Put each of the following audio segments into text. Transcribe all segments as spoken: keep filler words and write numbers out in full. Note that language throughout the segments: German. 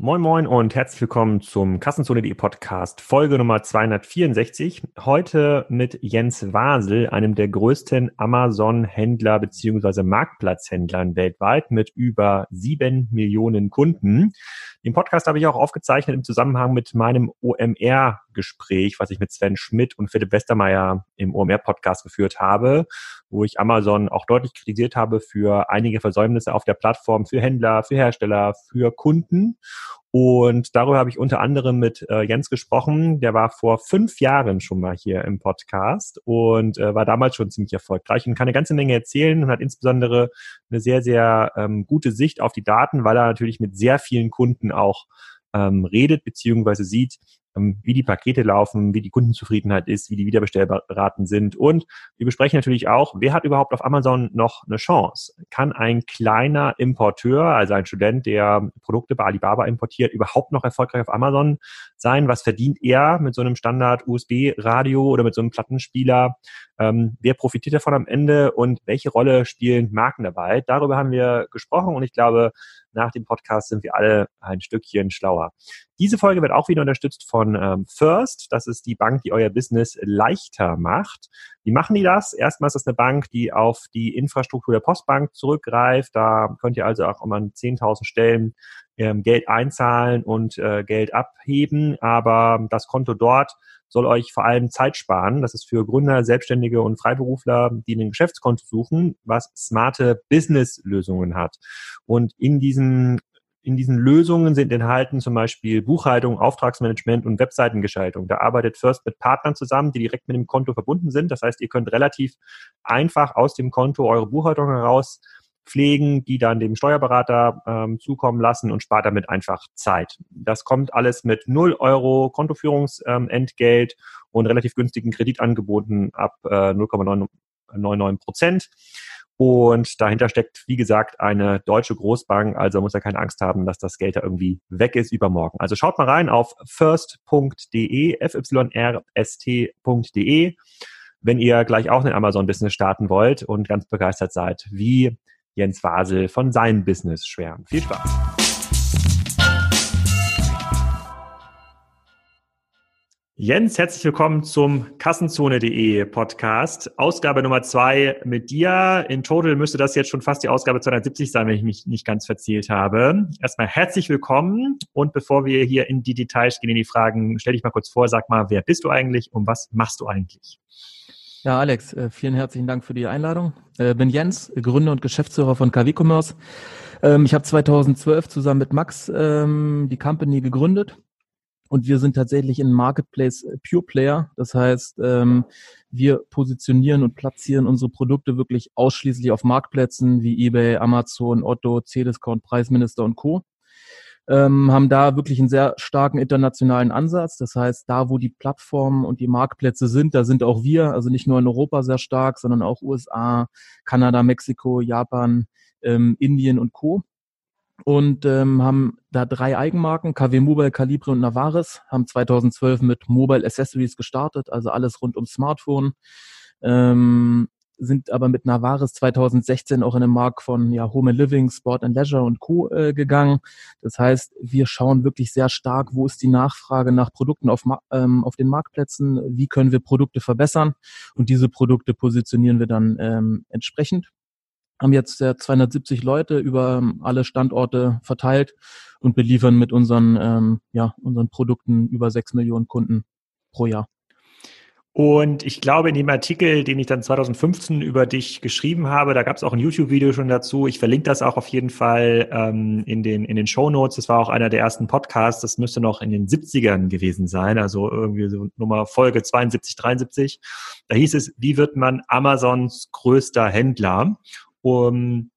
Moin Moin und herzlich willkommen zum Kassenzone.de Podcast, Folge Nummer zweihundertvierundsechzig. Heute mit Jens Wasel, einem der größten Amazon-Händler bzw. Marktplatzhändlern weltweit mit über sieben Millionen Kunden. Den Podcast habe ich auch aufgezeichnet im Zusammenhang mit meinem O M R-Gespräch, was ich mit Sven Schmidt und Philipp Westermeier im O M R-Podcast geführt habe, wo ich Amazon auch deutlich kritisiert habe für einige Versäumnisse auf der Plattform, für Händler, für Hersteller, für Kunden. Und darüber habe ich unter anderem mit äh, Jens gesprochen. Der war vor fünf Jahren schon mal hier im Podcast und äh, war damals schon ziemlich erfolgreich und kann eine ganze Menge erzählen und hat insbesondere eine sehr, sehr ähm, gute Sicht auf die Daten, weil er natürlich mit sehr vielen Kunden auch ähm, redet beziehungsweise sieht, ähm, wie die Pakete laufen, wie die Kundenzufriedenheit ist, wie die Wiederbestellraten sind. Und wir besprechen natürlich auch, wer hat überhaupt auf Amazon noch eine Chance? Kann ein kleiner Importeur, also ein Student, der Produkte bei Alibaba importiert, überhaupt noch erfolgreich auf Amazon sein? Was verdient er mit so einem Standard-U S B-Radio oder mit so einem Plattenspieler? Ähm, wer profitiert davon am Ende und welche Rolle spielen Marken dabei? Darüber haben wir gesprochen und ich glaube, nach dem Podcast sind wir alle ein Stückchen schlauer. Diese Folge wird auch wieder unterstützt von ähm, Fyrst. Das ist die Bank, die euer Business leichter macht. Wie machen die das? Erstmal ist das eine Bank, die auf die Infrastruktur der Postbank zurückgreift. Da könnt ihr also auch immer an zehntausend Stellen ähm, Geld einzahlen und äh, Geld abheben. Aber das Konto dort soll euch vor allem Zeit sparen. Das ist für Gründer, Selbstständige und Freiberufler, die ein Geschäftskonto suchen, was smarte Business-Lösungen hat. Und in diesen, in diesen Lösungen sind enthalten zum Beispiel Buchhaltung, Auftragsmanagement und Webseitengestaltung. Da arbeitet Fyrst mit Partnern zusammen, die direkt mit dem Konto verbunden sind. Das heißt, ihr könnt relativ einfach aus dem Konto eure Buchhaltung heraus pflegen, die dann dem Steuerberater ähm, zukommen lassen und spart damit einfach Zeit. Das kommt alles mit null Euro Kontoführungsentgelt ähm, und relativ günstigen Kreditangeboten ab äh, null Komma neunundneunzig Prozent. Und dahinter steckt, wie gesagt, eine deutsche Großbank, also muss er keine Angst haben, dass das Geld da irgendwie weg ist übermorgen. Also schaut mal rein auf fyrst punkt de, f y r s t punkt de, wenn ihr gleich auch ein Amazon-Business starten wollt und ganz begeistert seid, wie Jens Wasel von seinem Business schwärmen. Viel Spaß! Jens, herzlich willkommen zum Kassenzone.de Podcast. Ausgabe Nummer zwei mit dir. In total müsste das jetzt schon fast die Ausgabe zweihundertsiebzig sein, wenn ich mich nicht ganz verzählt habe. Erstmal herzlich willkommen. Und bevor wir hier in die Details gehen, in die Fragen, stell dich mal kurz vor, sag mal, wer bist du eigentlich und was machst du eigentlich? Ja, Alex, vielen herzlichen Dank für die Einladung. Ich bin Jens, Gründer und Geschäftsführer von K W Commerce. Ich habe zweitausendzwölf zusammen mit Max die Company gegründet und wir sind tatsächlich ein Marketplace Pure Player. Das heißt, wir positionieren und platzieren unsere Produkte wirklich ausschließlich auf Marktplätzen wie eBay, Amazon, Otto, C-Discount, Preisminister und Co. Ähm, haben da wirklich einen sehr starken internationalen Ansatz. Das heißt, da, wo die Plattformen und die Marktplätze sind, da sind auch wir, also nicht nur in Europa sehr stark, sondern auch U S A, Kanada, Mexiko, Japan, ähm, Indien und Co. Und ähm, haben da drei Eigenmarken, K W Mobile, Calibre und Navaris, haben zweitausendzwölf mit Mobile Accessories gestartet, also alles rund ums Smartphone. Ähm, sind aber mit Navaris zweitausendsechzehn auch in den Markt von ja, Home and Living, Sport and Leisure und Co. Äh, gegangen. Das heißt, wir schauen wirklich sehr stark, wo ist die Nachfrage nach Produkten auf, ähm, auf den Marktplätzen, wie können wir Produkte verbessern und diese Produkte positionieren wir dann ähm, entsprechend. Haben jetzt äh, zweihundertsiebzig Leute über ähm, alle Standorte verteilt und beliefern mit unseren, ähm, ja, unseren Produkten über sechs Millionen Kunden pro Jahr. Und ich glaube, in dem Artikel, den ich dann zweitausendfünfzehn über dich geschrieben habe, da gab es auch ein YouTube-Video schon dazu. Ich verlinke das auch auf jeden Fall ähm, in den in den Shownotes. Das war auch einer der ersten Podcasts. Das müsste noch in den siebzigern gewesen sein, also irgendwie so Nummer Folge zweiundsiebzig, dreiundsiebzig. Da hieß es, wie wird man Amazons größter Händler? Um,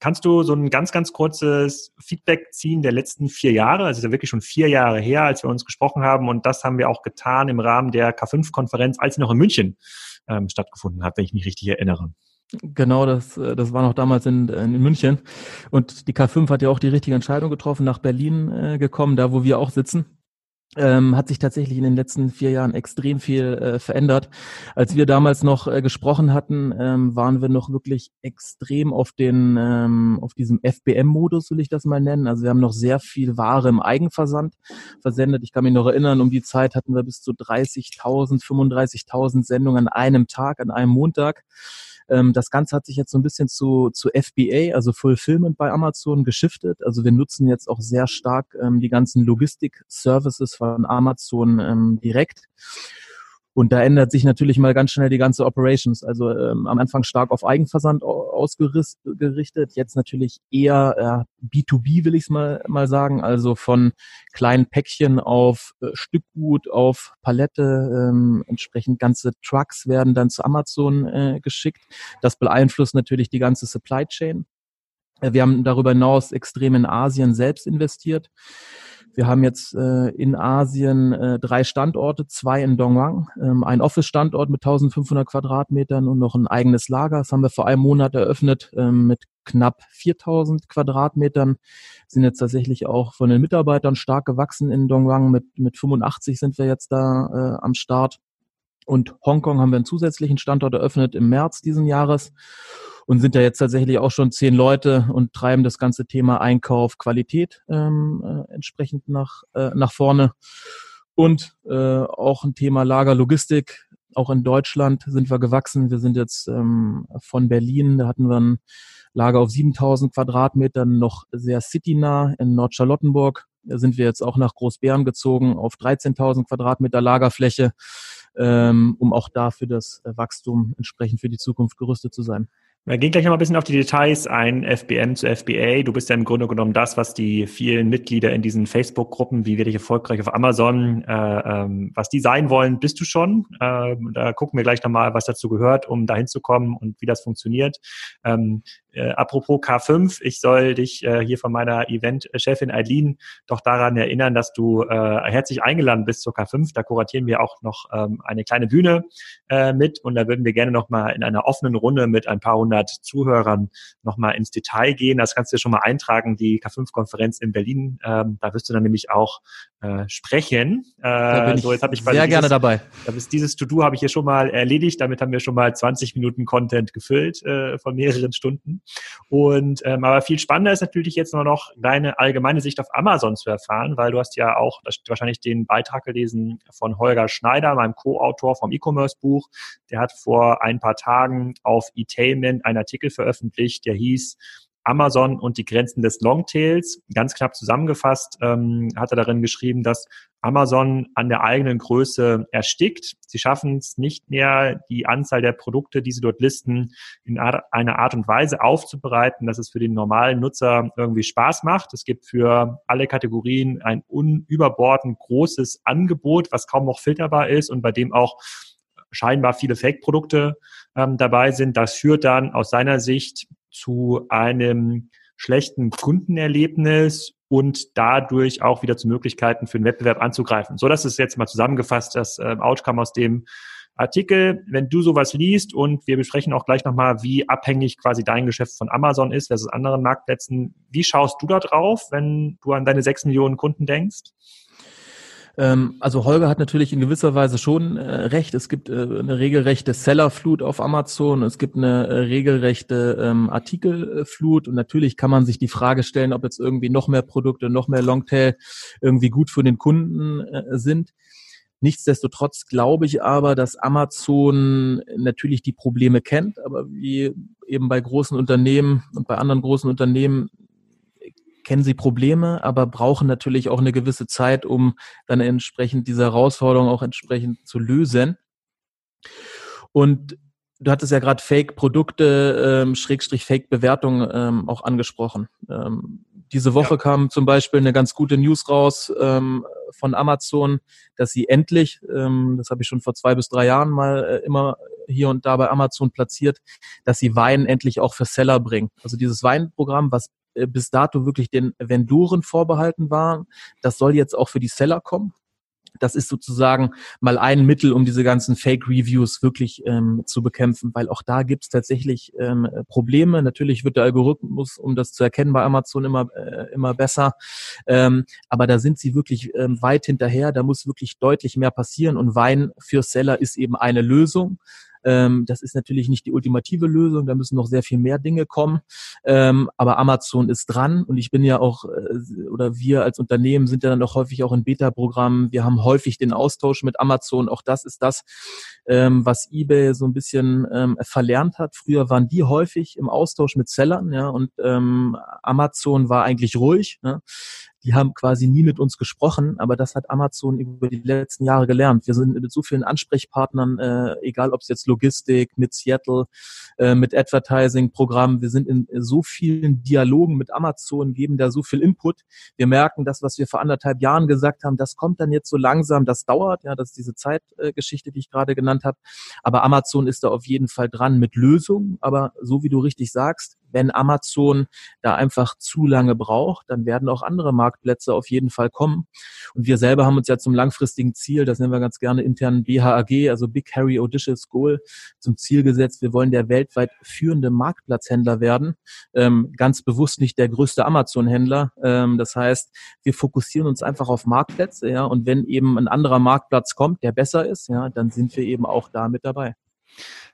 kannst du so ein ganz, ganz kurzes Feedback ziehen der letzten vier Jahre? Also es ist ja wirklich schon vier Jahre her, als wir uns gesprochen haben. Und das haben wir auch getan im Rahmen der K fünf Konferenz, als sie noch in München ähm, stattgefunden hat, wenn ich mich richtig erinnere. Genau, das das war noch damals in, in München. Und die K fünf hat ja auch die richtige Entscheidung getroffen, nach Berlin äh, gekommen, da wo wir auch sitzen. Ähm, hat sich tatsächlich in den letzten vier Jahren extrem viel äh, verändert. Als wir damals noch äh, gesprochen hatten, ähm, waren wir noch wirklich extrem auf den, ähm, auf diesem F B M-Modus, will ich das mal nennen. Also wir haben noch sehr viel Ware im Eigenversand versendet. Ich kann mich noch erinnern, um die Zeit hatten wir bis zu dreißigtausend, fünfunddreißigtausend Sendungen an einem Tag, an einem Montag. Das Ganze hat sich jetzt so ein bisschen zu, zu F B A, also Fulfillment bei Amazon, geschiftet. Also wir nutzen jetzt auch sehr stark ähm, die ganzen Logistik-Services von Amazon ähm, direkt. Und da ändert sich natürlich mal ganz schnell die ganze Operations. Also ähm, am Anfang stark auf Eigenversand ausgerichtet, jetzt natürlich eher äh, B zwei B, will ich es mal, mal sagen. Also von kleinen Päckchen auf äh, Stückgut, auf Palette, ähm, entsprechend ganze Trucks werden dann zu Amazon äh, geschickt. Das beeinflusst natürlich die ganze Supply Chain. Äh, wir haben darüber hinaus extrem in Asien selbst investiert. Wir haben jetzt äh, in Asien äh, drei Standorte, zwei in Dongguan, ähm, ein Office-Standort mit eintausendfünfhundert Quadratmetern und noch ein eigenes Lager. Das haben wir vor einem Monat eröffnet ähm, mit knapp viertausend Quadratmetern. Sind jetzt tatsächlich auch von den Mitarbeitern stark gewachsen in Dongguan. Mit, mit fünfundachtzig sind wir jetzt da äh, am Start. Und Hongkong haben wir einen zusätzlichen Standort eröffnet im März diesen Jahres und sind da jetzt tatsächlich auch schon zehn Leute und treiben das ganze Thema Einkauf, Qualität ähm, äh, entsprechend nach äh, nach vorne. Und äh, auch ein Thema Lager, Logistik. Auch in Deutschland sind wir gewachsen. Wir sind jetzt ähm, von Berlin, da hatten wir ein Lager auf siebentausend Quadratmetern, noch sehr citynah in Nordscharlottenburg. Da sind wir jetzt auch nach Großbeeren gezogen auf dreizehntausend Quadratmeter Lagerfläche, ähm, um auch da für das Wachstum entsprechend für die Zukunft gerüstet zu sein. Wir gehen gleich noch mal ein bisschen auf die Details ein, F B M zu F B A. Du bist ja im Grunde genommen das, was die vielen Mitglieder in diesen Facebook-Gruppen, wie werde ich erfolgreich auf Amazon, äh, ähm, was die sein wollen, bist du schon. Äh, da gucken wir gleich nochmal, was dazu gehört, um dahin zu kommen und wie das funktioniert. Ähm, äh, apropos K fünf, ich soll dich äh, hier von meiner Event-Chefin Aileen doch daran erinnern, dass du äh, herzlich eingeladen bist zur K fünf. Da kuratieren wir auch noch ähm, eine kleine Bühne äh, mit und da würden wir gerne nochmal in einer offenen Runde mit ein paar hundert Zuhörern nochmal ins Detail gehen. Das kannst du dir schon mal eintragen, die K fünf-Konferenz in Berlin. Ähm, da wirst du dann nämlich auch äh, sprechen. Äh, da bin ich so, jetzt hab ich sehr dieses, gerne dabei. Da ist dieses To-Do habe ich hier schon mal erledigt. Damit haben wir schon mal zwanzig Minuten Content gefüllt äh, von mehreren Stunden. Und ähm, aber viel spannender ist natürlich jetzt nur noch deine allgemeine Sicht auf Amazon zu erfahren, weil du hast ja auch wahrscheinlich den Beitrag gelesen von Holger Schneider, meinem Co-Autor vom E-Commerce-Buch. Der hat vor ein paar Tagen auf E-Tainment einen Artikel veröffentlicht, der hieß Amazon und die Grenzen des Longtails. Ganz knapp zusammengefasst ähm, hat er darin geschrieben, dass Amazon an der eigenen Größe erstickt. Sie schaffen es nicht mehr, die Anzahl der Produkte, die sie dort listen, in einer Art und Weise aufzubereiten, dass es für den normalen Nutzer irgendwie Spaß macht. Es gibt für alle Kategorien ein unüberbordend großes Angebot, was kaum noch filterbar ist und bei dem auch scheinbar viele Fake-Produkte ähm, dabei sind. Das führt dann aus seiner Sicht zu einem schlechten Kundenerlebnis und dadurch auch wieder zu Möglichkeiten für den Wettbewerb anzugreifen. So, das ist jetzt mal zusammengefasst, das äh, Outcome aus dem Artikel. Wenn du sowas liest und wir besprechen auch gleich nochmal, wie abhängig quasi dein Geschäft von Amazon ist versus anderen Marktplätzen, wie schaust du da drauf, wenn du an deine sechs Millionen Kunden denkst? Also Holger hat natürlich in gewisser Weise schon äh, recht. Es gibt äh, eine regelrechte Sellerflut auf Amazon. Es gibt eine äh, regelrechte ähm, Artikelflut. Und natürlich kann man sich die Frage stellen, ob jetzt irgendwie noch mehr Produkte, noch mehr Longtail irgendwie gut für den Kunden äh, sind. Nichtsdestotrotz glaube ich aber, dass Amazon natürlich die Probleme kennt. Aber wie eben bei großen Unternehmen und bei anderen großen Unternehmen kennen sie Probleme, aber brauchen natürlich auch eine gewisse Zeit, um dann entsprechend diese Herausforderung auch entsprechend zu lösen. Und du hattest ja gerade Fake-Produkte, ähm, Schrägstrich Fake-Bewertungen ähm, auch angesprochen. Ähm, diese Woche ja. kam zum Beispiel eine ganz gute News raus ähm, von Amazon, dass sie endlich, ähm, das habe ich schon vor zwei bis drei Jahren mal äh, immer hier und da bei Amazon platziert, dass sie Wein endlich auch für Seller bringen. Also dieses Weinprogramm, was bis dato wirklich den Vendoren vorbehalten waren. Das soll jetzt auch für die Seller kommen. Das ist sozusagen mal ein Mittel, um diese ganzen Fake-Reviews wirklich ähm, zu bekämpfen, weil auch da gibt es tatsächlich ähm, Probleme. Natürlich wird der Algorithmus, um das zu erkennen, bei Amazon immer äh, immer besser, ähm, aber da sind sie wirklich ähm, weit hinterher. Da muss wirklich deutlich mehr passieren und Wein für Seller ist eben eine Lösung. Ähm, das ist natürlich nicht die ultimative Lösung, da müssen noch sehr viel mehr Dinge kommen, ähm, aber Amazon ist dran und ich bin ja auch, äh, oder wir als Unternehmen sind ja dann auch häufig auch in Beta-Programmen, wir haben häufig den Austausch mit Amazon, auch das ist das, ähm, was eBay so ein bisschen ähm, verlernt hat. Früher waren die häufig im Austausch mit Sellern, ja, und ähm, Amazon war eigentlich ruhig, ne? Die haben quasi nie mit uns gesprochen, aber das hat Amazon über die letzten Jahre gelernt. Wir sind mit so vielen Ansprechpartnern, äh, egal ob es jetzt Logistik, mit Seattle, äh, mit Advertising-Programmen, wir sind in so vielen Dialogen mit Amazon, geben da so viel Input. Wir merken, das, was wir vor anderthalb Jahren gesagt haben, das kommt dann jetzt so langsam, das dauert, ja, das ist diese Zeitgeschichte, die ich gerade genannt habe. Aber Amazon ist da auf jeden Fall dran mit Lösungen, aber so wie du richtig sagst, wenn Amazon da einfach zu lange braucht, dann werden auch andere Marktplätze auf jeden Fall kommen. Und wir selber haben uns ja zum langfristigen Ziel, das nennen wir ganz gerne intern B H A G, also Big Hairy Audacious Goal, zum Ziel gesetzt. Wir wollen der weltweit führende Marktplatzhändler werden. Ähm, ganz bewusst nicht der größte Amazon-Händler. Ähm, das heißt, wir fokussieren uns einfach auf Marktplätze, ja. Und wenn eben ein anderer Marktplatz kommt, der besser ist, ja, dann sind wir eben auch da mit dabei.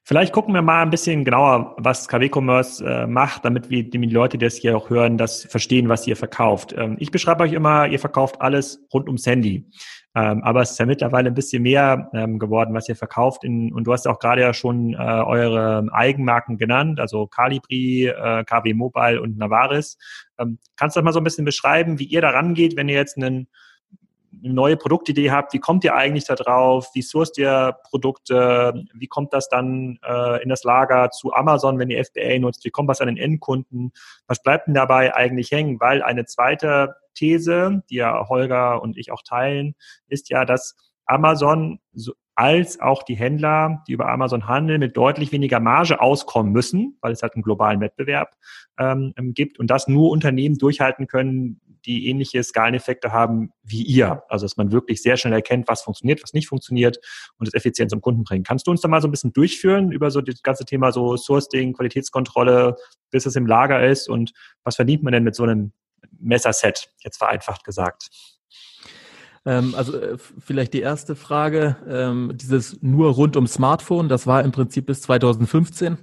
Vielleicht gucken wir mal ein bisschen genauer, was K W Commerce äh, macht, damit wir die Leute, die das hier auch hören, das verstehen, was ihr verkauft. Ähm, ich beschreibe euch immer, ihr verkauft alles rund ums Handy. Ähm, aber es ist ja mittlerweile ein bisschen mehr ähm, geworden, was ihr verkauft. In, und du hast auch gerade ja schon äh, eure Eigenmarken genannt, also Calibre, äh, K W Mobile und Navaris. Ähm, kannst du das mal so ein bisschen beschreiben, wie ihr da rangeht, wenn ihr jetzt einen eine neue Produktidee habt, wie kommt ihr eigentlich da drauf, wie sourced ihr Produkte, wie kommt das dann äh, in das Lager zu Amazon, wenn ihr F B A nutzt, wie kommt das an den Endkunden, was bleibt denn dabei eigentlich hängen, weil eine zweite These, die ja Holger und ich auch teilen, ist ja, dass Amazon als auch die Händler, die über Amazon handeln, mit deutlich weniger Marge auskommen müssen, weil es halt einen globalen Wettbewerb ähm, gibt und dass nur Unternehmen durchhalten können, die ähnliche Skaleneffekte haben wie ihr. Also dass man wirklich sehr schnell erkennt, was funktioniert, was nicht funktioniert und es effizient zum Kunden bringen. Kannst du uns da mal so ein bisschen durchführen über so das ganze Thema so Sourcing, Qualitätskontrolle, bis es im Lager ist und was verdient man denn mit so einem Messerset, jetzt vereinfacht gesagt? Also vielleicht die erste Frage, dieses nur rund um Smartphone, das war im Prinzip bis zweitausendfünfzehn.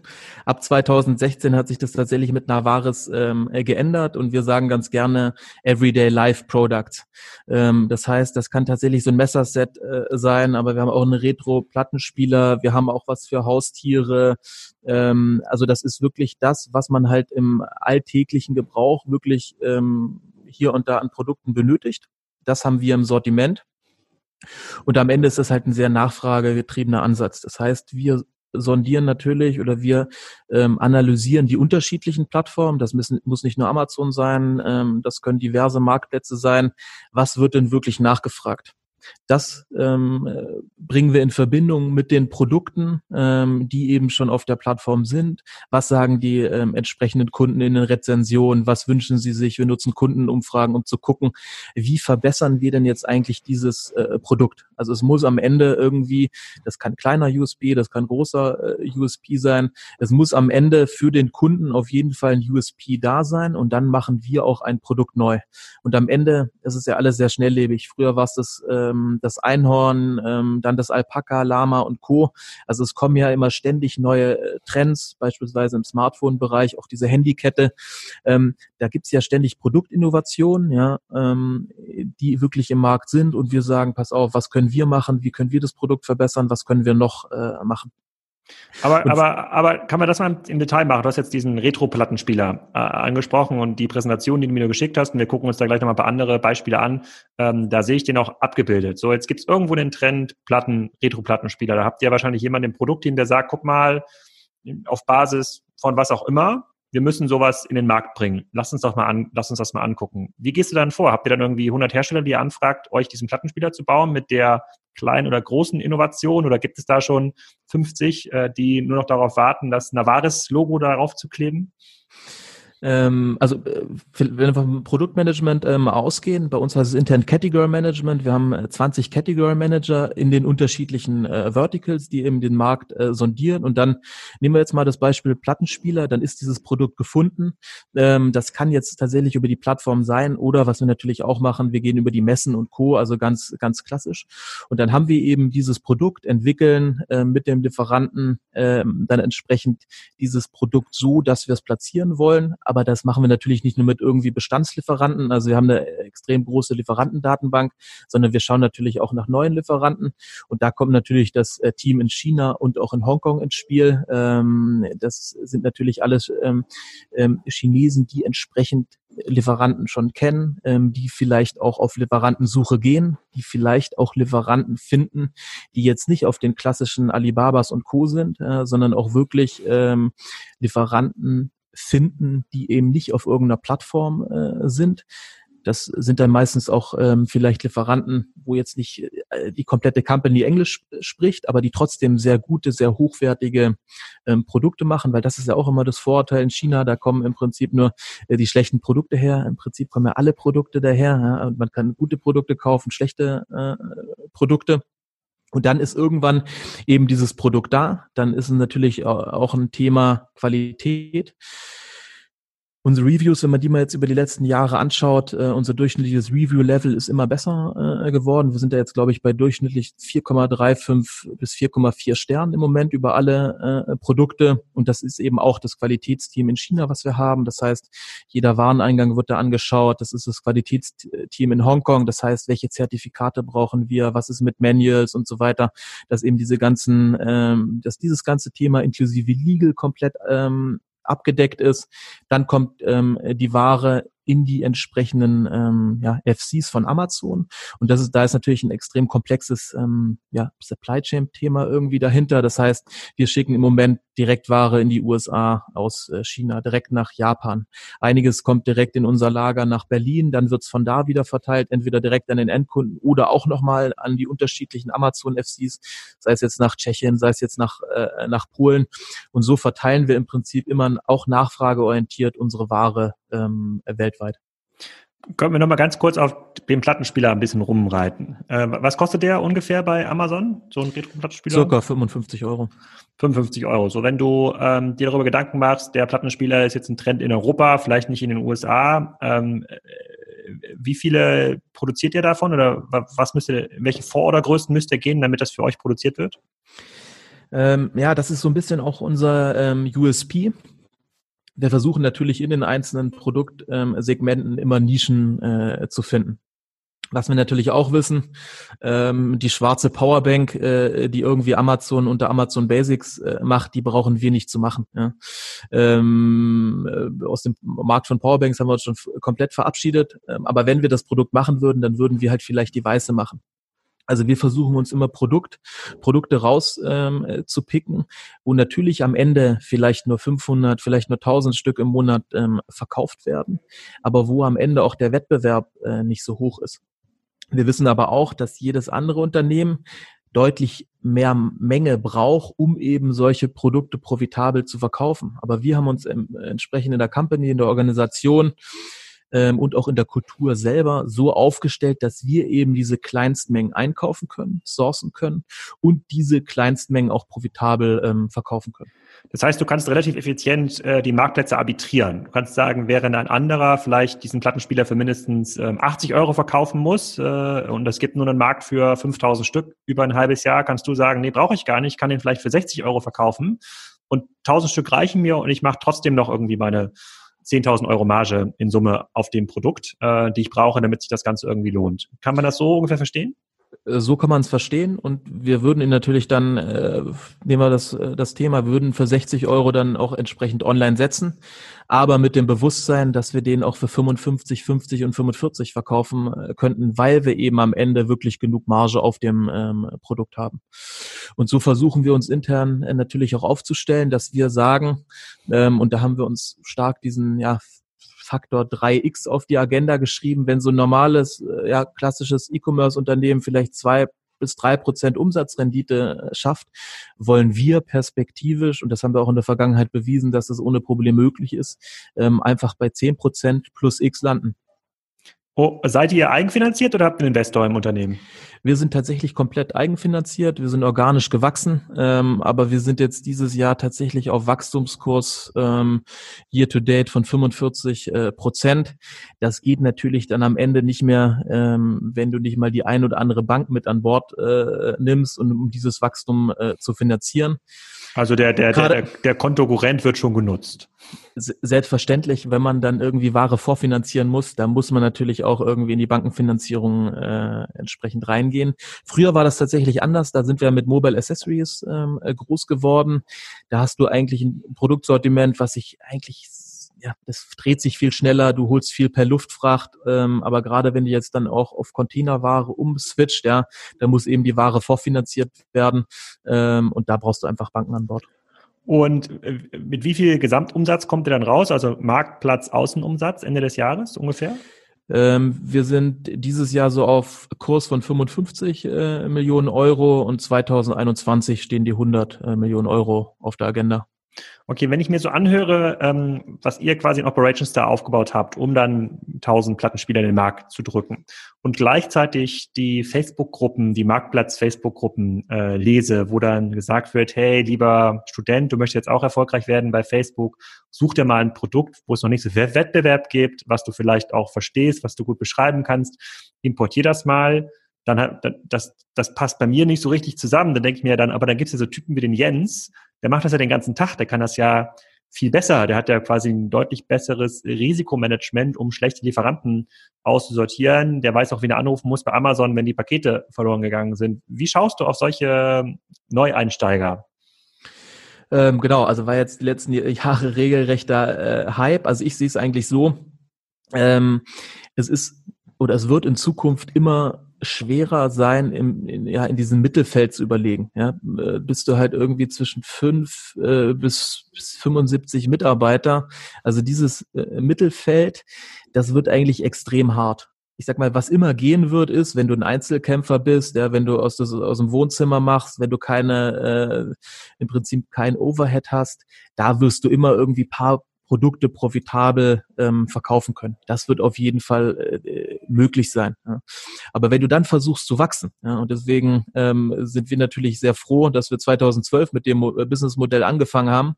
Ab zweitausendsechzehn hat sich das tatsächlich mit Navaris geändert und wir sagen ganz gerne Everyday Life Product. Das heißt, das kann tatsächlich so ein Messerset sein, aber wir haben auch einen Retro-Plattenspieler, wir haben auch was für Haustiere. Also das ist wirklich das, was man halt im alltäglichen Gebrauch wirklich hier und da an Produkten benötigt. Das haben wir im Sortiment. Und am Ende ist das halt ein sehr nachfragegetriebener Ansatz. Das heißt, wir sondieren natürlich oder wir ähm, analysieren die unterschiedlichen Plattformen. Das müssen, muss nicht nur Amazon sein, ähm, das können diverse Marktplätze sein. Was wird denn wirklich nachgefragt? Das ähm, bringen wir in Verbindung mit den Produkten, ähm, die eben schon auf der Plattform sind. Was sagen die ähm, entsprechenden Kunden in den Rezensionen? Was wünschen sie sich? Wir nutzen Kundenumfragen, um zu gucken, wie verbessern wir denn jetzt eigentlich dieses äh, Produkt? Also es muss am Ende irgendwie, das kann kleiner U S P, das kann großer äh, U S P sein. Es muss am Ende für den Kunden auf jeden Fall ein U S P da sein und dann machen wir auch ein Produkt neu. Und am Ende ist es ja alles sehr schnelllebig. Früher war es das äh, das Einhorn, dann das Alpaka, Lama und Co. Also es kommen ja immer ständig neue Trends, beispielsweise im Smartphone-Bereich, auch diese Handykette. Da gibt es ja ständig Produktinnovationen, ja, die wirklich im Markt sind und wir sagen, pass auf, was können wir machen, wie können wir das Produkt verbessern, was können wir noch machen. Aber, aber, aber kann man das mal im Detail machen? Du hast jetzt diesen Retro-Plattenspieler äh, angesprochen und die Präsentation, die du mir nur geschickt hast, und wir gucken uns da gleich nochmal ein paar andere Beispiele an, ähm, da sehe ich den auch abgebildet. So, jetzt gibt es irgendwo den Trend Platten, Retro-Plattenspieler. Da habt ihr wahrscheinlich jemanden im Produktteam, der sagt, guck mal, auf Basis von was auch immer, wir müssen sowas in den Markt bringen. Lass uns doch mal an, lass uns das mal angucken. Wie gehst du dann vor? Habt ihr dann irgendwie hundert Hersteller, die ihr anfragt, euch diesen Plattenspieler zu bauen mit der kleinen oder großen Innovationen oder gibt es da schon fünfzig, die nur noch darauf warten, das Navaris-Logo darauf zu kleben? Ähm, also wenn wir vom Produktmanagement ähm, ausgehen, bei uns heißt es intern Category Management. Wir haben zwanzig Category Manager in den unterschiedlichen äh, Verticals, die eben den Markt äh, sondieren. Und dann nehmen wir jetzt mal das Beispiel Plattenspieler. Dann ist dieses Produkt gefunden. Ähm, das kann jetzt tatsächlich über die Plattform sein oder was wir natürlich auch machen, wir gehen über die Messen und Co., also ganz ganz klassisch. Und dann haben wir eben dieses Produkt, entwickeln äh, mit dem Lieferanten äh, dann entsprechend dieses Produkt so, dass wir es platzieren wollen. Aber das machen wir natürlich nicht nur mit irgendwie Bestandslieferanten. Also wir haben eine extrem große Lieferantendatenbank, sondern wir schauen natürlich auch nach neuen Lieferanten. Und da kommt natürlich das Team in China und auch in Hongkong ins Spiel. Das sind natürlich alles Chinesen, die entsprechend Lieferanten schon kennen, die vielleicht auch auf Lieferantensuche gehen, die vielleicht auch Lieferanten finden, die jetzt nicht auf den klassischen Alibabas und Co. sind, sondern auch wirklich Lieferanten finden, die eben nicht auf irgendeiner Plattform äh, sind. Das sind dann meistens auch ähm, vielleicht Lieferanten, wo jetzt nicht äh, die komplette Company Englisch sp- spricht, aber die trotzdem sehr gute, sehr hochwertige ähm, Produkte machen, weil das ist ja auch immer das Vorurteil in China, da kommen im Prinzip nur äh, die schlechten Produkte her. Im Prinzip kommen ja alle Produkte daher, ja? Und man kann gute Produkte kaufen, schlechte äh, Produkte. Und dann ist irgendwann eben dieses Produkt da. Dann ist es natürlich auch ein Thema Qualität. Unsere Reviews, wenn man die mal jetzt über die letzten Jahre anschaut, äh, unser durchschnittliches Review-Level ist immer besser äh, geworden. Wir sind da jetzt, glaube ich, bei durchschnittlich vier Komma fünfunddreißig bis vier Komma vier Sternen im Moment über alle äh, Produkte. Und das ist eben auch das Qualitätsteam in China, was wir haben. Das heißt, jeder Wareneingang wird da angeschaut. Das ist das Qualitätsteam in Hongkong. Das heißt, welche Zertifikate brauchen wir? Was ist mit Manuals und so weiter? Dass eben diese ganzen, ähm, dass dieses ganze Thema inklusive Legal komplett ähm, abgedeckt ist, dann kommt ähm, die Ware in die entsprechenden ähm, ja, F Cs von Amazon. Und das ist, da ist natürlich ein extrem komplexes ähm, ja, Supply Chain-Thema irgendwie dahinter. Das heißt, wir schicken im Moment Direktware in die U S A aus China, direkt nach Japan. Einiges kommt direkt in unser Lager nach Berlin, dann wird es von da wieder verteilt, entweder direkt an den Endkunden oder auch nochmal an die unterschiedlichen Amazon-F Cs, sei es jetzt nach Tschechien, sei es jetzt nach äh, nach Polen. Und so verteilen wir im Prinzip immer auch nachfrageorientiert unsere Ware ähm, weltweit. Können wir nochmal ganz kurz auf den Plattenspieler ein bisschen rumreiten. Äh, was kostet der ungefähr bei Amazon, so ein Retro-Plattenspieler? Circa fünfundfünfzig Euro. fünfundfünfzig Euro. So, wenn du ähm, dir darüber Gedanken machst, der Plattenspieler ist jetzt ein Trend in Europa, vielleicht nicht in den U S A. Ähm, wie viele produziert ihr davon? Oder was müsst ihr, welche Vorordergrößen müsst ihr gehen, damit das für euch produziert wird? Ähm, ja, das ist so ein bisschen auch unser ähm, U S P. Wir versuchen natürlich in den einzelnen Produktsegmenten immer Nischen äh, zu finden. Was wir natürlich auch wissen, ähm, die schwarze Powerbank, äh, die irgendwie Amazon unter Amazon Basics äh, macht, die brauchen wir nicht zu machen. Ja. Ähm, aus dem Markt von Powerbanks haben wir uns schon f- komplett verabschiedet. Ähm, aber wenn wir das Produkt machen würden, dann würden wir halt vielleicht die weiße machen. Also wir versuchen uns immer Produkt, Produkte raus ähm, zu picken, wo natürlich am Ende vielleicht nur fünfhundert, vielleicht nur tausend Stück im Monat ähm, verkauft werden, aber wo am Ende auch der Wettbewerb äh, nicht so hoch ist. Wir wissen aber auch, dass jedes andere Unternehmen deutlich mehr Menge braucht, um eben solche Produkte profitabel zu verkaufen. Aber wir haben uns ähm, entsprechend in der Company, in der Organisation und auch in der Kultur selber so aufgestellt, dass wir eben diese Kleinstmengen einkaufen können, sourcen können und diese Kleinstmengen auch profitabel ähm, verkaufen können. Das heißt, du kannst relativ effizient äh, die Marktplätze arbitrieren. Du kannst sagen, während ein anderer vielleicht diesen Plattenspieler für mindestens ähm, achtzig Euro verkaufen muss äh, und es gibt nur einen Markt für fünftausend Stück über ein halbes Jahr, kannst du sagen, nee, brauche ich gar nicht, ich kann den vielleicht für sechzig Euro verkaufen und tausend Stück reichen mir und ich mache trotzdem noch irgendwie meine zehntausend Euro Marge in Summe auf dem Produkt, äh, die ich brauche, damit sich das Ganze irgendwie lohnt. Kann man das so ungefähr verstehen? So kann man es verstehen und wir würden ihn natürlich dann, äh, nehmen wir das, das Thema, würden für sechzig Euro dann auch entsprechend online setzen, aber mit dem Bewusstsein, dass wir den auch für fünfundfünfzig, fünfzig und fünfundvierzig verkaufen könnten, weil wir eben am Ende wirklich genug Marge auf dem ähm, Produkt haben. Und so versuchen wir uns intern äh, natürlich auch aufzustellen, dass wir sagen, ähm, und da haben wir uns stark diesen, ja, Faktor drei x auf die Agenda geschrieben, wenn so ein normales, ja, klassisches E-Commerce-Unternehmen vielleicht zwei bis drei Prozent Umsatzrendite schafft, wollen wir perspektivisch, und das haben wir auch in der Vergangenheit bewiesen, dass das ohne Problem möglich ist, ähm, einfach bei zehn Prozent plus X landen. Oh, seid ihr eigenfinanziert oder habt ihr einen Investor im Unternehmen? Wir sind tatsächlich komplett eigenfinanziert. Wir sind organisch gewachsen, ähm, aber wir sind jetzt dieses Jahr tatsächlich auf Wachstumskurs ähm, year to date von fünfundvierzig Prozent. Das geht natürlich dann am Ende nicht mehr, ähm, wenn du nicht mal die ein oder andere Bank mit an Bord äh, nimmst, und um dieses Wachstum äh, zu finanzieren. Also der der, der, der der Kontokorrent wird schon genutzt. Selbstverständlich, wenn man dann irgendwie Ware vorfinanzieren muss, da muss man natürlich auch irgendwie in die Bankenfinanzierung äh, entsprechend reingehen. Früher war das tatsächlich anders, da sind wir mit Mobile Accessories ähm, groß geworden. Da hast du eigentlich ein Produktsortiment, was sich eigentlich, ja, das dreht sich viel schneller, du holst viel per Luftfracht, ähm, aber gerade wenn du jetzt dann auch auf Containerware umswitcht, ja, dann muss eben die Ware vorfinanziert werden, ähm, und da brauchst du einfach Banken an Bord. Und mit wie viel Gesamtumsatz kommt ihr dann raus? Also Marktplatz, Außenumsatz Ende des Jahres ungefähr? Ähm, wir sind dieses Jahr so auf Kurs von fünfundfünfzig äh, Millionen Euro und zwanzig einundzwanzig stehen die hundert äh, Millionen Euro auf der Agenda. Okay, wenn ich mir so anhöre, ähm, was ihr quasi in Operations da aufgebaut habt, um dann tausend Plattenspieler in den Markt zu drücken und gleichzeitig die Facebook-Gruppen, die Marktplatz-Facebook-Gruppen äh, lese, wo dann gesagt wird, hey, lieber Student, du möchtest jetzt auch erfolgreich werden bei Facebook, such dir mal ein Produkt, wo es noch nicht so viel Wettbewerb gibt, was du vielleicht auch verstehst, was du gut beschreiben kannst, importier das mal. Dann hat das, das passt bei mir nicht so richtig zusammen. Dann denke ich mir ja dann, aber dann gibt es ja so Typen wie den Jens, der macht das ja den ganzen Tag, der kann das ja viel besser, der hat ja quasi ein deutlich besseres Risikomanagement, um schlechte Lieferanten auszusortieren. Der weiß auch, wen er anrufen muss bei Amazon, wenn die Pakete verloren gegangen sind. Wie schaust du auf solche Neueinsteiger? Ähm, genau, also war jetzt die letzten Jahre regelrechter äh, Hype. Also ich sehe es eigentlich so, ähm, es ist oder es wird in Zukunft immer schwerer sein, im, in, ja, in diesem Mittelfeld zu überlegen. Ja? Bist du halt irgendwie zwischen fünf äh, bis, bis fünfundsiebzig Mitarbeiter. Also dieses äh, Mittelfeld, das wird eigentlich extrem hart. Ich sag mal, was immer gehen wird, ist, wenn du ein Einzelkämpfer bist, ja, wenn du aus, das, aus dem Wohnzimmer machst, wenn du keine, äh, im Prinzip kein Overhead hast, da wirst du immer irgendwie paar Produkte profitabel ähm, verkaufen können. Das wird auf jeden Fall äh, möglich sein. Ja. Aber wenn du dann versuchst zu wachsen, ja, und deswegen ähm, sind wir natürlich sehr froh, dass wir zweitausendzwölf mit dem Mo- Businessmodell angefangen haben.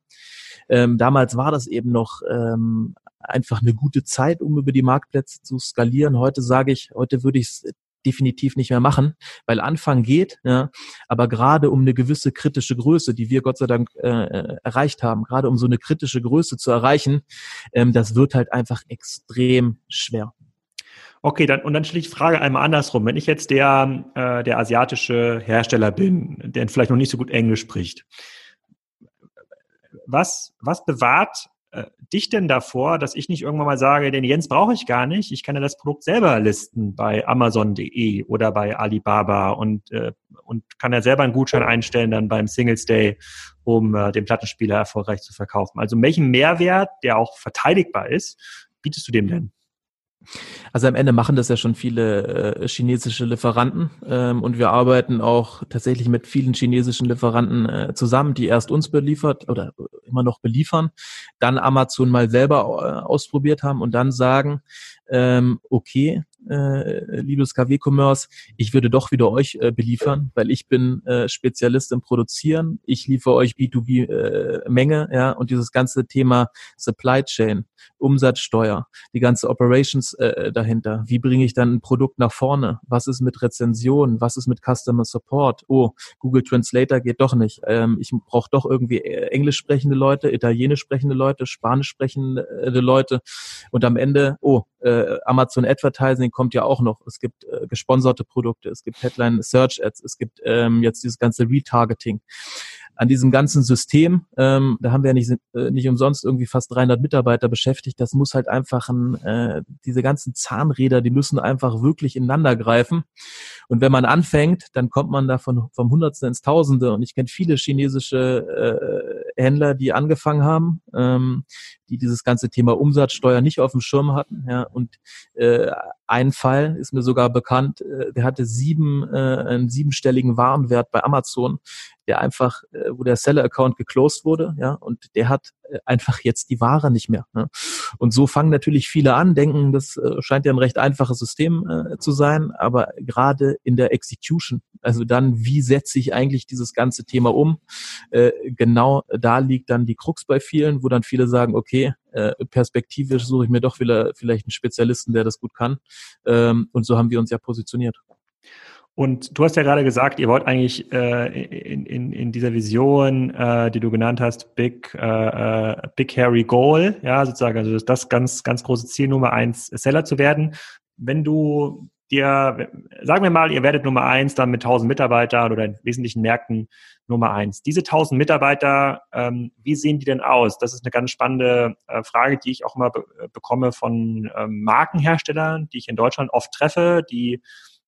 Ähm, damals war das eben noch ähm, einfach eine gute Zeit, um über die Marktplätze zu skalieren. Heute sage ich, heute würde ich es definitiv nicht mehr machen, weil Anfang geht, ja, aber gerade um eine gewisse kritische Größe, die wir Gott sei Dank äh, erreicht haben, gerade um so eine kritische Größe zu erreichen, ähm, das wird halt einfach extrem schwer. Okay, dann und dann stelle ich die Frage einmal andersrum. Wenn ich jetzt der, äh, der asiatische Hersteller bin, der vielleicht noch nicht so gut Englisch spricht, was, was bewahrt dich denn davor, dass ich nicht irgendwann mal sage, den Jens brauche ich gar nicht, ich kann ja das Produkt selber listen bei Amazon punkt de oder bei Alibaba und, äh, und kann ja selber einen Gutschein einstellen dann beim Singles Day, um äh, den Plattenspieler erfolgreich zu verkaufen. Also welchen Mehrwert, der auch verteidigbar ist, bietest du dem denn? Also am Ende machen das ja schon viele äh, chinesische Lieferanten ähm, und wir arbeiten auch tatsächlich mit vielen chinesischen Lieferanten äh, zusammen, die erst uns beliefert oder immer noch beliefern, dann Amazon mal selber äh, ausprobiert haben und dann sagen, ähm, okay, äh, liebes K W Commerce, ich würde doch wieder euch äh, beliefern, weil ich bin äh, Spezialist im Produzieren, ich liefere euch B zwei B äh, Menge, ja, und dieses ganze Thema Supply Chain, Umsatzsteuer, die ganze Operations äh, dahinter, wie bringe ich dann ein Produkt nach vorne, was ist mit Rezensionen, was ist mit Customer Support, oh, Google Translator geht doch nicht, ähm, ich brauche doch irgendwie englisch sprechende Leute, italienisch sprechende Leute, spanisch sprechende Leute und am Ende, oh, äh, Amazon Advertising kommt ja auch noch, es gibt äh, gesponserte Produkte, es gibt Headline Search Ads, es gibt ähm, jetzt dieses ganze Retargeting. An diesem ganzen System, ähm, da haben wir ja nicht, äh, nicht umsonst irgendwie fast dreihundert Mitarbeiter beschäftigt, das muss halt einfach, ein, äh, diese ganzen Zahnräder, die müssen einfach wirklich ineinander greifen und wenn man anfängt, dann kommt man da von, vom Hundertsten ins Tausende und ich kenne viele chinesische Händler, die angefangen haben, ähm, die dieses ganze Thema Umsatzsteuer nicht auf dem Schirm hatten. Ja, und äh, ein Fall ist mir sogar bekannt, äh, der hatte sieben, äh, einen siebenstelligen Warenwert bei Amazon, der einfach, äh, wo der Seller-Account geclosed wurde, ja, und der hat äh, einfach jetzt die Ware nicht mehr. Ne? Und so fangen natürlich viele an, denken, das äh, scheint ja ein recht einfaches System äh, zu sein, aber gerade in der Execution, also dann, wie setze ich eigentlich dieses ganze Thema um? Äh, genau da liegt dann die Krux bei vielen, wo dann viele sagen, okay, äh, perspektivisch suche ich mir doch wieder vielleicht einen Spezialisten, der das gut kann. Ähm, und so haben wir uns ja positioniert. Und du hast ja gerade gesagt, ihr wollt eigentlich äh, in, in, in dieser Vision, äh, die du genannt hast, Big äh, Big Hairy Goal, ja, sozusagen, also das ganz ganz große Ziel, Nummer eins Seller zu werden. Wenn du dir, sagen wir mal, ihr werdet Nummer eins dann mit tausend Mitarbeitern oder in wesentlichen Märkten Nummer eins. Diese tausend Mitarbeiter, ähm, wie sehen die denn aus? Das ist eine ganz spannende äh, Frage, die ich auch immer be- bekomme von ähm, Markenherstellern, die ich in Deutschland oft treffe, die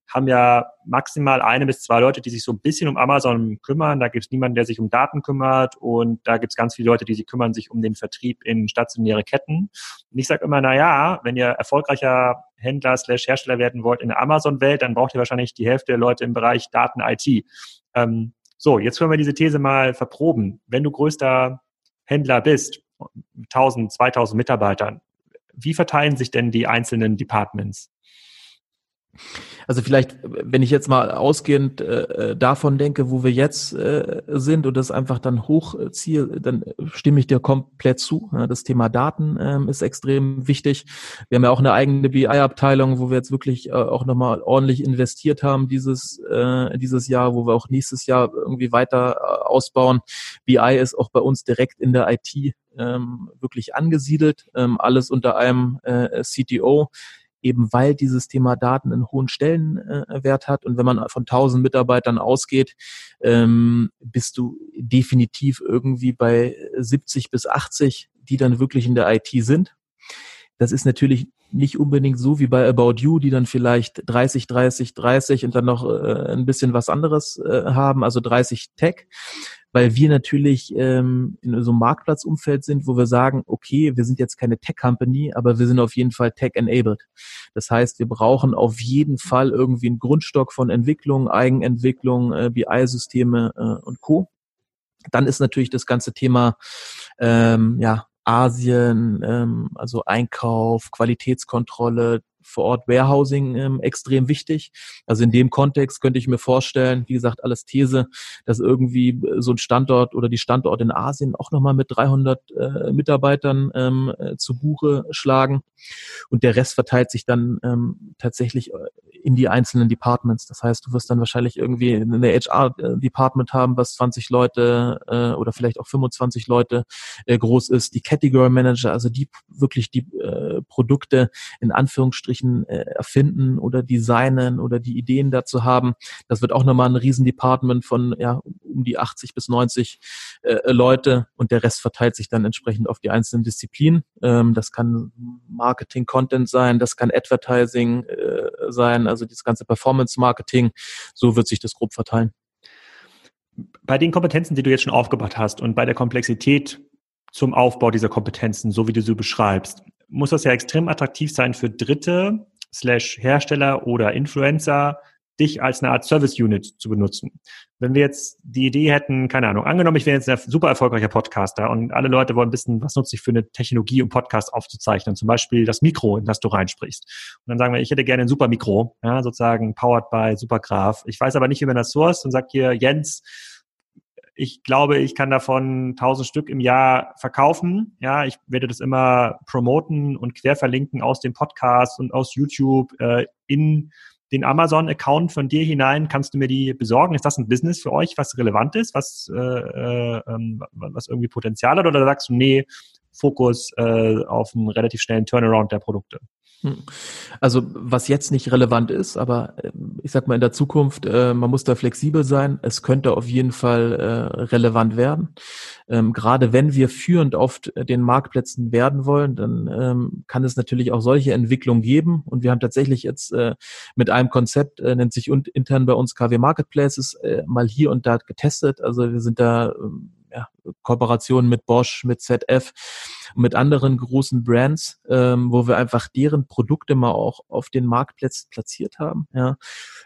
haben ja maximal eine bis zwei Leute, die sich so ein bisschen um Amazon kümmern. Da gibt es niemanden, der sich um Daten kümmert. Und da gibt es ganz viele Leute, die sich kümmern sich um den Vertrieb in stationäre Ketten. Und ich sage immer, na ja, wenn ihr erfolgreicher Händler slash Hersteller werden wollt in der Amazon-Welt, dann braucht ihr wahrscheinlich die Hälfte der Leute im Bereich Daten-I T. Ähm, so, jetzt können wir diese These mal verproben. Wenn du größter Händler bist, tausend, zweitausend Mitarbeitern, wie verteilen sich denn die einzelnen Departments? Also vielleicht, wenn ich jetzt mal ausgehend äh, davon denke, wo wir jetzt äh, sind und das einfach dann hochziehe, dann stimme ich dir komplett zu. Das Thema Daten ähm, ist extrem wichtig. Wir haben ja auch eine eigene B I-Abteilung, wo wir jetzt wirklich äh, auch nochmal ordentlich investiert haben dieses äh, dieses Jahr, wo wir auch nächstes Jahr irgendwie weiter äh, ausbauen. B I ist auch bei uns direkt in der I T ähm, wirklich angesiedelt, ähm, alles unter einem äh, C T O. Eben weil dieses Thema Daten einen hohen Stellenwert hat. Und wenn man von tausend Mitarbeitern ausgeht, ähm, bist du definitiv irgendwie bei siebzig bis achtzig, die dann wirklich in der I T sind. Das ist natürlich nicht unbedingt so wie bei About You, die dann vielleicht dreißig, dreißig, dreißig und dann noch äh, ein bisschen was anderes äh, haben, also dreißig Tech. Weil wir natürlich ähm, in so einem Marktplatzumfeld sind, wo wir sagen, okay, wir sind jetzt keine Tech-Company, aber wir sind auf jeden Fall Tech-enabled. Das heißt, wir brauchen auf jeden Fall irgendwie einen Grundstock von Entwicklung, Eigenentwicklung, äh, B I-Systeme äh, und Co. Dann ist natürlich das ganze Thema ähm, ja Asien, ähm, also Einkauf, Qualitätskontrolle, vor Ort Warehousing ähm, extrem wichtig. Also in dem Kontext könnte ich mir vorstellen, wie gesagt, alles These, dass irgendwie so ein Standort oder die Standorte in Asien auch nochmal mit dreihundert äh, Mitarbeitern ähm, zu Buche schlagen. Und der Rest verteilt sich dann ähm, tatsächlich in die einzelnen Departments. Das heißt, du wirst dann wahrscheinlich irgendwie eine H R-Department haben, was zwanzig Leute äh, oder vielleicht auch fünfundzwanzig Leute äh, groß ist. Die Category Manager, also die wirklich die äh, Produkte in Anführungsstrichen erfinden oder designen oder die Ideen dazu haben. Das wird auch nochmal ein Riesendepartment von ja, um die achtzig bis neunzig äh, Leute und der Rest verteilt sich dann entsprechend auf die einzelnen Disziplinen. Ähm, das kann Marketing, Content sein, das kann Advertising äh, sein, also das ganze Performance-Marketing. So wird sich das grob verteilen. Bei den Kompetenzen, die du jetzt schon aufgebaut hast und bei der Komplexität zum Aufbau dieser Kompetenzen, so wie du sie beschreibst, muss das ja extrem attraktiv sein für Dritte, slash Hersteller oder Influencer, dich als eine Art Service-Unit zu benutzen. Wenn wir jetzt die Idee hätten, keine Ahnung, angenommen, ich wäre jetzt ein super erfolgreicher Podcaster und alle Leute wollen wissen, was nutze ich für eine Technologie, um Podcast aufzuzeichnen, zum Beispiel das Mikro, in das du reinsprichst. Und dann sagen wir, ich hätte gerne ein super Mikro, ja, sozusagen powered by Supergraph. Ich weiß aber nicht, wie man das sourced und sage hier, Jens, ich glaube, ich kann davon tausend Stück im Jahr verkaufen. Ja, ich werde das immer promoten und querverlinken aus dem Podcast und aus YouTube äh, in den Amazon-Account von dir hinein. Kannst du mir die besorgen? Ist das ein Business für euch, was relevant ist, was, äh, äh, was irgendwie Potenzial hat? Oder sagst du, nee, Fokus äh, auf einen relativ schnellen Turnaround der Produkte? Also was jetzt nicht relevant ist, aber ich sag mal in der Zukunft, äh, man muss da flexibel sein. Es könnte auf jeden Fall äh, relevant werden. Ähm, gerade wenn wir führend auf den Marktplätzen werden wollen, dann ähm, kann es natürlich auch solche Entwicklungen geben. Und wir haben tatsächlich jetzt äh, mit einem Konzept, äh, nennt sich intern bei uns K W Marketplaces, äh, mal hier und da getestet. Also wir sind da... Äh, ja, Kooperationen mit Bosch, mit Z F, mit anderen großen Brands, ähm, wo wir einfach deren Produkte mal auch auf den Marktplätzen platziert haben, ja,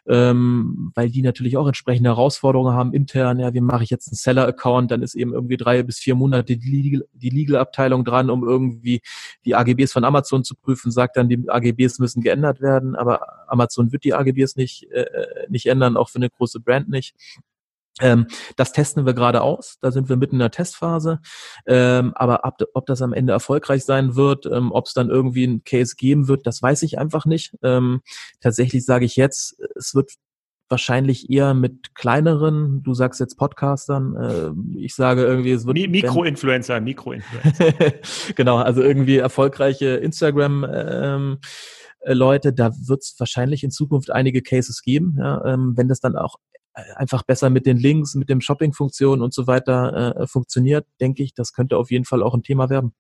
ähm, weil die natürlich auch entsprechende Herausforderungen haben intern, ja, wie mache ich jetzt einen Seller-Account, dann ist eben irgendwie drei bis vier Monate die Legal-Abteilung dran, um irgendwie die A G Bs von Amazon zu prüfen, sagt dann, die A G Bs müssen geändert werden, aber Amazon wird die A G Bs nicht, äh, nicht ändern, auch für eine große Brand nicht. Ähm, das testen wir gerade aus, da sind wir mitten in der Testphase, ähm, aber ab, ob das am Ende erfolgreich sein wird, ähm, ob es dann irgendwie einen Case geben wird, das weiß ich einfach nicht. Ähm, tatsächlich sage ich jetzt, es wird wahrscheinlich eher mit kleineren, du sagst jetzt Podcastern, äh, ich sage irgendwie, es wird... Mikroinfluencer, Mikroinfluencer. Genau, also irgendwie erfolgreiche Instagram- ähm, Leute, da wird es wahrscheinlich in Zukunft einige Cases geben, ja, ähm, wenn das dann auch einfach besser mit den Links, mit den Shopping-Funktionen und so weiter äh, funktioniert, denke ich, das könnte auf jeden Fall auch ein Thema werden.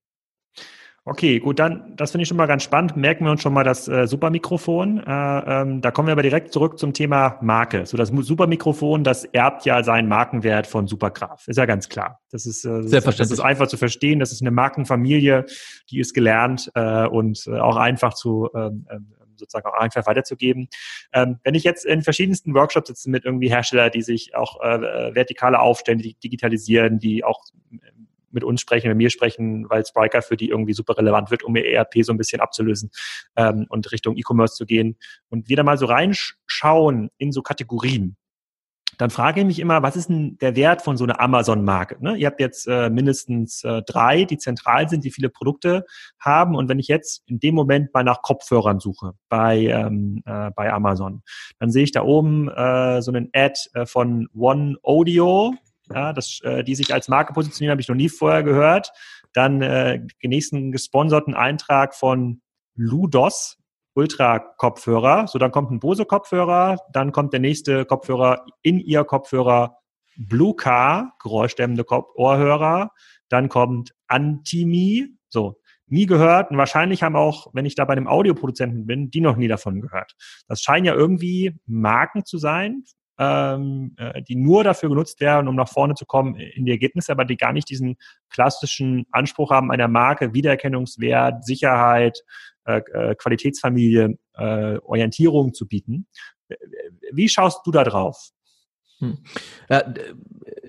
Okay, gut, dann, das finde ich schon mal ganz spannend, merken wir uns schon mal das äh, Supermikrofon, äh, ähm, da kommen wir aber direkt zurück zum Thema Marke. So, das Supermikrofon, das erbt ja seinen Markenwert von Supergraf, ist ja ganz klar. Das ist, äh, das ist einfach zu verstehen, das ist eine Markenfamilie, die ist gelernt äh, und äh, auch einfach zu ähm, ähm, sozusagen auch einfach weiterzugeben. Ähm, wenn ich jetzt in verschiedensten Workshops sitze mit irgendwie Hersteller, die sich auch äh, vertikale aufstellen, die digitalisieren, die auch mit uns sprechen, mit mir sprechen, weil Spryker für die irgendwie super relevant wird, um ihr E R P so ein bisschen abzulösen ähm, und Richtung E-Commerce zu gehen und wieder mal so reinschauen in so Kategorien. Dann frage ich mich immer, was ist denn der Wert von so einer Amazon-Marke? Ne? Ihr habt jetzt äh, mindestens äh, drei, die zentral sind, die viele Produkte haben. Und wenn ich jetzt in dem Moment mal nach Kopfhörern suche bei ähm, äh, bei Amazon, dann sehe ich da oben äh, so einen Ad äh, von One Audio, ja, das, äh, die sich als Marke positionieren, habe ich noch nie vorher gehört. Dann äh, den nächsten gesponserten Eintrag von Ludos, Ultra-Kopfhörer, so dann kommt ein Bose-Kopfhörer, dann kommt der nächste Kopfhörer, In-Ear-Kopfhörer, Blue-Car, geräuschdämmende Ohrhörer, dann kommt Antimi, so, nie gehört und wahrscheinlich haben auch, wenn ich da bei einem Audioproduzenten bin, die noch nie davon gehört. Das scheinen ja irgendwie Marken zu sein, ähm, die nur dafür genutzt werden, um nach vorne zu kommen in die Ergebnisse, aber die gar nicht diesen klassischen Anspruch haben einer Marke, Wiedererkennungswert, Sicherheit, Äh, Qualitätsfamilie, äh, Orientierung zu bieten. Wie schaust du da drauf? Hm. Ja,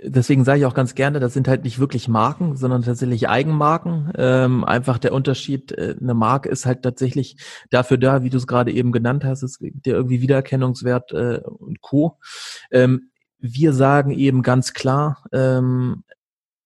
deswegen sage ich auch ganz gerne, das sind halt nicht wirklich Marken, sondern tatsächlich Eigenmarken. Ähm, einfach der Unterschied, äh, eine Marke ist halt tatsächlich dafür da, wie du es gerade eben genannt hast, es gibt ja irgendwie Wiedererkennungswert äh, und Co. Ähm, wir sagen eben ganz klar, ähm,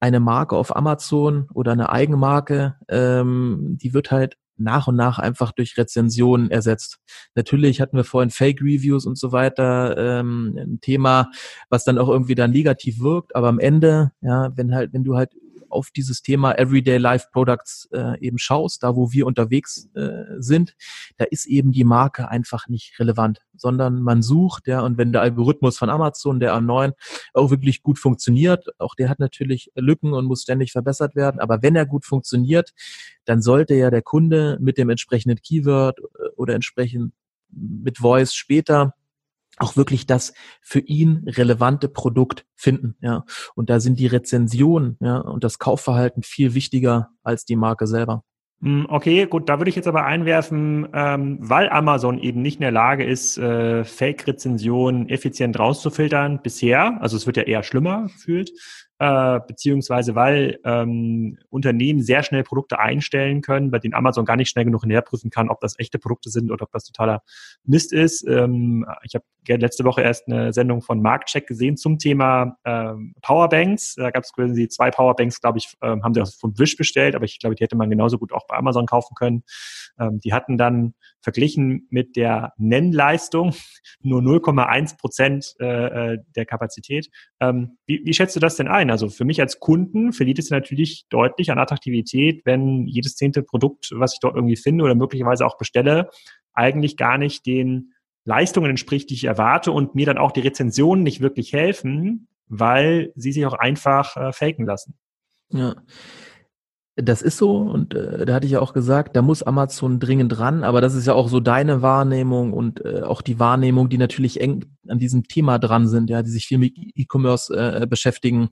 eine Marke auf Amazon oder eine Eigenmarke, ähm, die wird halt nach und nach einfach durch Rezensionen ersetzt. Natürlich hatten wir vorhin Fake-Reviews und so weiter, ähm, ein Thema, was dann auch irgendwie dann negativ wirkt, aber am Ende, ja, wenn halt, wenn du halt auf dieses Thema Everyday Life Products äh, eben schaust, da wo wir unterwegs äh, sind, da ist eben die Marke einfach nicht relevant, sondern man sucht, ja, und wenn der Algorithmus von Amazon, der A neun, auch wirklich gut funktioniert, auch der hat natürlich Lücken und muss ständig verbessert werden, aber wenn er gut funktioniert, dann sollte ja der Kunde mit dem entsprechenden Keyword oder entsprechend mit Voice später auch wirklich das für ihn relevante Produkt finden, ja. Und da sind die Rezensionen, ja, und das Kaufverhalten viel wichtiger als die Marke selber. Okay, gut, da würde ich jetzt aber einwerfen, ähm, weil Amazon eben nicht in der Lage ist, äh, Fake-Rezensionen effizient rauszufiltern bisher, also es wird ja eher schlimmer gefühlt, äh, beziehungsweise weil ähm, Unternehmen sehr schnell Produkte einstellen können, bei denen Amazon gar nicht schnell genug hinterherprüfen kann, ob das echte Produkte sind oder ob das totaler Mist ist. Ähm, ich habe letzte Woche erst eine Sendung von Marktcheck gesehen zum Thema ähm, Powerbanks. Da gab es quasi zwei Powerbanks, glaube ich, ähm, haben sie auch von Wish bestellt, aber ich glaube, die hätte man genauso gut auch bei Amazon kaufen können. Ähm, die hatten dann verglichen mit der Nennleistung nur null Komma eins Prozent äh, der Kapazität. Ähm, wie, wie schätzt du das denn ein? Also für mich als Kunden verliert es natürlich deutlich an Attraktivität, wenn jedes zehnte Produkt, was ich dort irgendwie finde oder möglicherweise auch bestelle, eigentlich gar nicht den Leistungen entspricht, die ich erwarte und mir dann auch die Rezensionen nicht wirklich helfen, weil sie sich auch einfach äh, faken lassen. Ja. Das ist so, und äh, da hatte ich ja auch gesagt, da muss Amazon dringend ran, aber das ist ja auch so deine Wahrnehmung und äh, auch die Wahrnehmung, die natürlich eng an diesem Thema dran sind, ja, die sich viel mit E-Commerce äh, beschäftigen,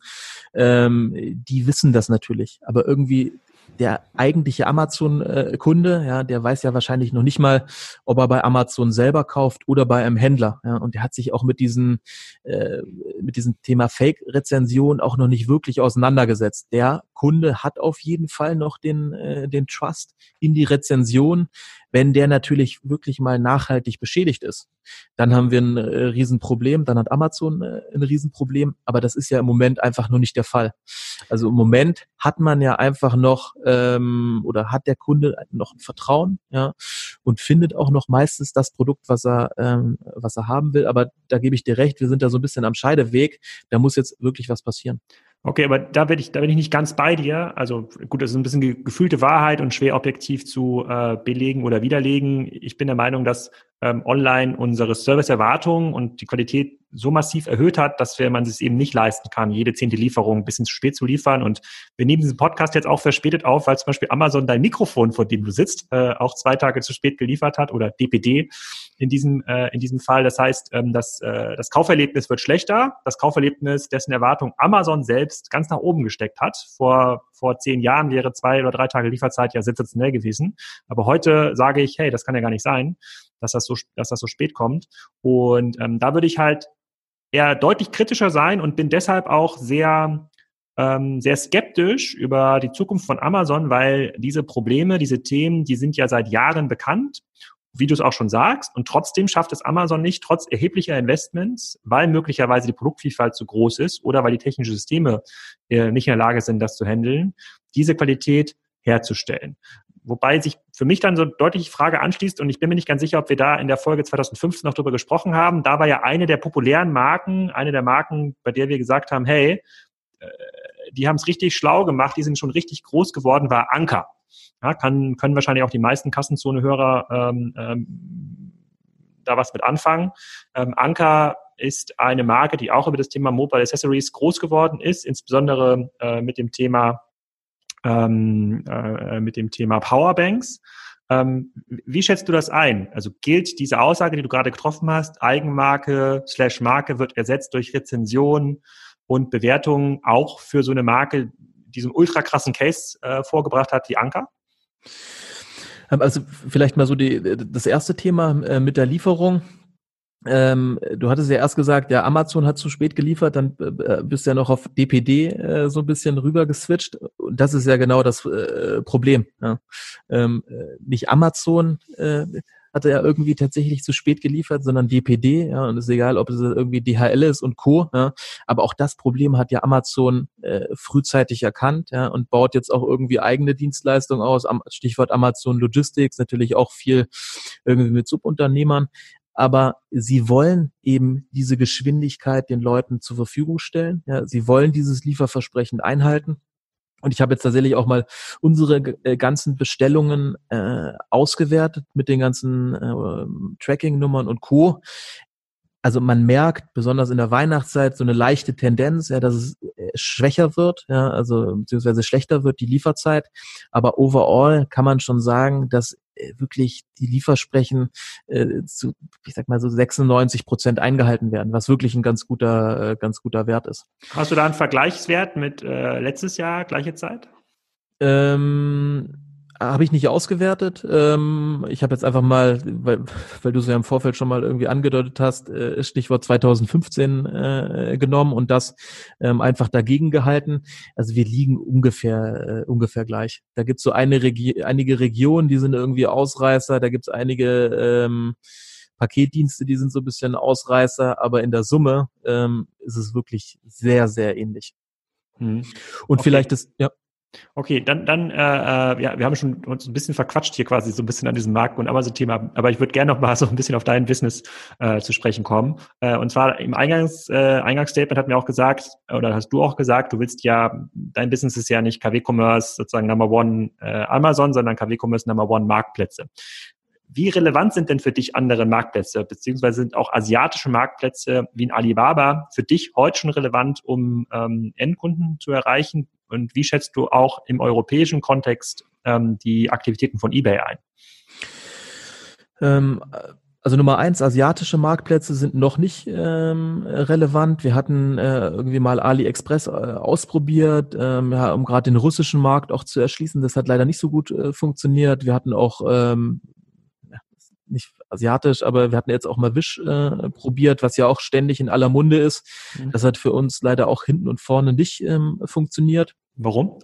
ähm, die wissen das natürlich, aber irgendwie der eigentliche Amazon-Kunde, ja, der weiß ja wahrscheinlich noch nicht mal, ob er bei Amazon selber kauft oder bei einem Händler. Ja, und der hat sich auch mit diesem äh, mit diesem Thema Fake-Rezension auch noch nicht wirklich auseinandergesetzt. Der Kunde hat auf jeden Fall noch den äh, den Trust in die Rezension. Wenn der natürlich wirklich mal nachhaltig beschädigt ist, dann haben wir ein äh, Riesenproblem, dann hat Amazon äh, ein Riesenproblem, aber das ist ja im Moment einfach nur nicht der Fall. Also im Moment hat man ja einfach noch ähm, oder hat der Kunde noch ein Vertrauen, ja, und findet auch noch meistens das Produkt, was er, ähm, was er haben will, aber da gebe ich dir recht, wir sind da so ein bisschen am Scheideweg, da muss jetzt wirklich was passieren. Okay, aber da bin ich, da bin ich nicht ganz bei dir. Also gut, das ist ein bisschen ge- gefühlte Wahrheit und schwer objektiv zu äh, belegen oder widerlegen. Ich bin der Meinung, dass ähm, online unsere Serviceerwartungen und die Qualität so massiv erhöht hat, dass wir man es eben nicht leisten kann, jede zehnte Lieferung ein bisschen zu spät zu liefern. Und wir nehmen diesen Podcast jetzt auch verspätet auf, weil zum Beispiel Amazon dein Mikrofon, vor dem du sitzt, äh, auch zwei Tage zu spät geliefert hat oder D P D in diesem äh, in diesem Fall. Das heißt, ähm, das, äh, das Kauferlebnis wird schlechter, das Kauferlebnis, dessen Erwartung Amazon selbst ganz nach oben gesteckt hat. Vor vor zehn Jahren wäre zwei oder drei Tage Lieferzeit ja sensationell gewesen. Aber heute sage ich, hey, das kann ja gar nicht sein, dass das so, dass das so spät kommt. Und ähm, da würde ich halt eher deutlich kritischer sein und bin deshalb auch sehr, ähm, sehr skeptisch über die Zukunft von Amazon, weil diese Probleme, diese Themen, die sind ja seit Jahren bekannt, wie du es auch schon sagst, und trotzdem schafft es Amazon nicht, trotz erheblicher Investments, weil möglicherweise die Produktvielfalt zu groß ist oder weil die technischen Systeme äh, nicht in der Lage sind, das zu handeln, diese Qualität herzustellen. Wobei sich für mich dann so deutlich die Frage anschließt, und ich bin mir nicht ganz sicher, ob wir da in der Folge zwanzig fünfzehn noch drüber gesprochen haben, da war ja eine der populären Marken, eine der Marken, bei der wir gesagt haben, hey, die haben es richtig schlau gemacht, die sind schon richtig groß geworden, war Anker. Ja, kann, können wahrscheinlich auch die meisten Kassenzone-Hörer ähm, ähm, da was mit anfangen. Ähm, Anker ist eine Marke, die auch über das Thema Mobile Accessories groß geworden ist, insbesondere äh, mit dem Thema Ähm, äh, mit dem Thema Powerbanks. Ähm, wie schätzt du das ein? Also gilt diese Aussage, die du gerade getroffen hast, Eigenmarke slash Marke wird ersetzt durch Rezensionen und Bewertungen, auch für so eine Marke, die diesen ultra krassen Case äh, vorgebracht hat, wie Anker? Also vielleicht mal so die, das erste Thema äh, mit der Lieferung. Ähm, du hattest ja erst gesagt, ja, Amazon hat zu spät geliefert, dann äh, bist du ja noch auf D P D äh, so ein bisschen rüber geswitcht. Und das ist ja genau das äh, Problem. Ja. Ähm, nicht Amazon äh, hatte ja irgendwie tatsächlich zu spät geliefert, sondern D P D. Ja, und es ist egal, ob es irgendwie D H L ist und Co. Ja. Aber auch das Problem hat ja Amazon äh, frühzeitig erkannt, ja, und baut jetzt auch irgendwie eigene Dienstleistungen aus. Am, Stichwort Amazon Logistics, natürlich auch viel irgendwie mit Subunternehmern. Aber sie wollen eben diese Geschwindigkeit den Leuten zur Verfügung stellen. Ja, sie wollen dieses Lieferversprechen einhalten. Und ich habe jetzt tatsächlich auch mal unsere äh, ganzen Bestellungen äh, ausgewertet mit den ganzen äh, Tracking-Nummern und Co. Also man merkt, besonders in der Weihnachtszeit, so eine leichte Tendenz, ja, dass es schwächer wird, ja, also beziehungsweise schlechter wird die Lieferzeit. Aber overall kann man schon sagen, dass wirklich die Liefersprechen äh, zu, ich sag mal so sechsundneunzig Prozent eingehalten werden, was wirklich ein ganz guter, äh, ganz guter Wert ist. Hast du da einen Vergleichswert mit äh, letztes Jahr, gleiche Zeit? Ähm, habe ich nicht ausgewertet. Ähm, ich habe jetzt einfach mal, weil, weil du es ja im Vorfeld schon mal irgendwie angedeutet hast, äh, Stichwort zwanzig fünfzehn äh, genommen und das ähm, einfach dagegen gehalten. Also wir liegen ungefähr äh, ungefähr gleich. Da gibt's so eine Regi- einige Regionen, die sind irgendwie Ausreißer. Da gibt's einige ähm, Paketdienste, die sind so ein bisschen Ausreißer. Aber in der Summe ähm, ist es wirklich sehr, sehr ähnlich. Mhm. Und okay. Vielleicht ist... ja. Okay, dann, dann, äh, ja, wir haben schon uns ein bisschen verquatscht hier quasi so ein bisschen an diesem Markt und Amazon-Thema, aber ich würde gerne noch mal so ein bisschen auf dein Business äh, zu sprechen kommen. Äh, und zwar im Eingangs, äh, Eingangsstatement hat mir auch gesagt, oder hast du auch gesagt, du willst ja, dein Business ist ja nicht K W Commerce sozusagen Number One äh, Amazon, sondern K W Commerce Number One Marktplätze. Wie relevant sind denn für dich andere Marktplätze, beziehungsweise sind auch asiatische Marktplätze wie in Alibaba für dich heute schon relevant, um ähm, Endkunden zu erreichen? Und wie schätzt du auch im europäischen Kontext ähm, die Aktivitäten von eBay ein? Ähm, also Nummer eins, asiatische Marktplätze sind noch nicht ähm, relevant. Wir hatten äh, irgendwie mal AliExpress äh, ausprobiert, ähm, ja, um gerade den russischen Markt auch zu erschließen. Das hat leider nicht so gut äh, funktioniert. Wir hatten auch... Ähm, nicht asiatisch, aber wir hatten jetzt auch mal Wish äh, probiert, was ja auch ständig in aller Munde ist. Mhm. Das hat für uns leider auch hinten und vorne nicht ähm, funktioniert. Warum?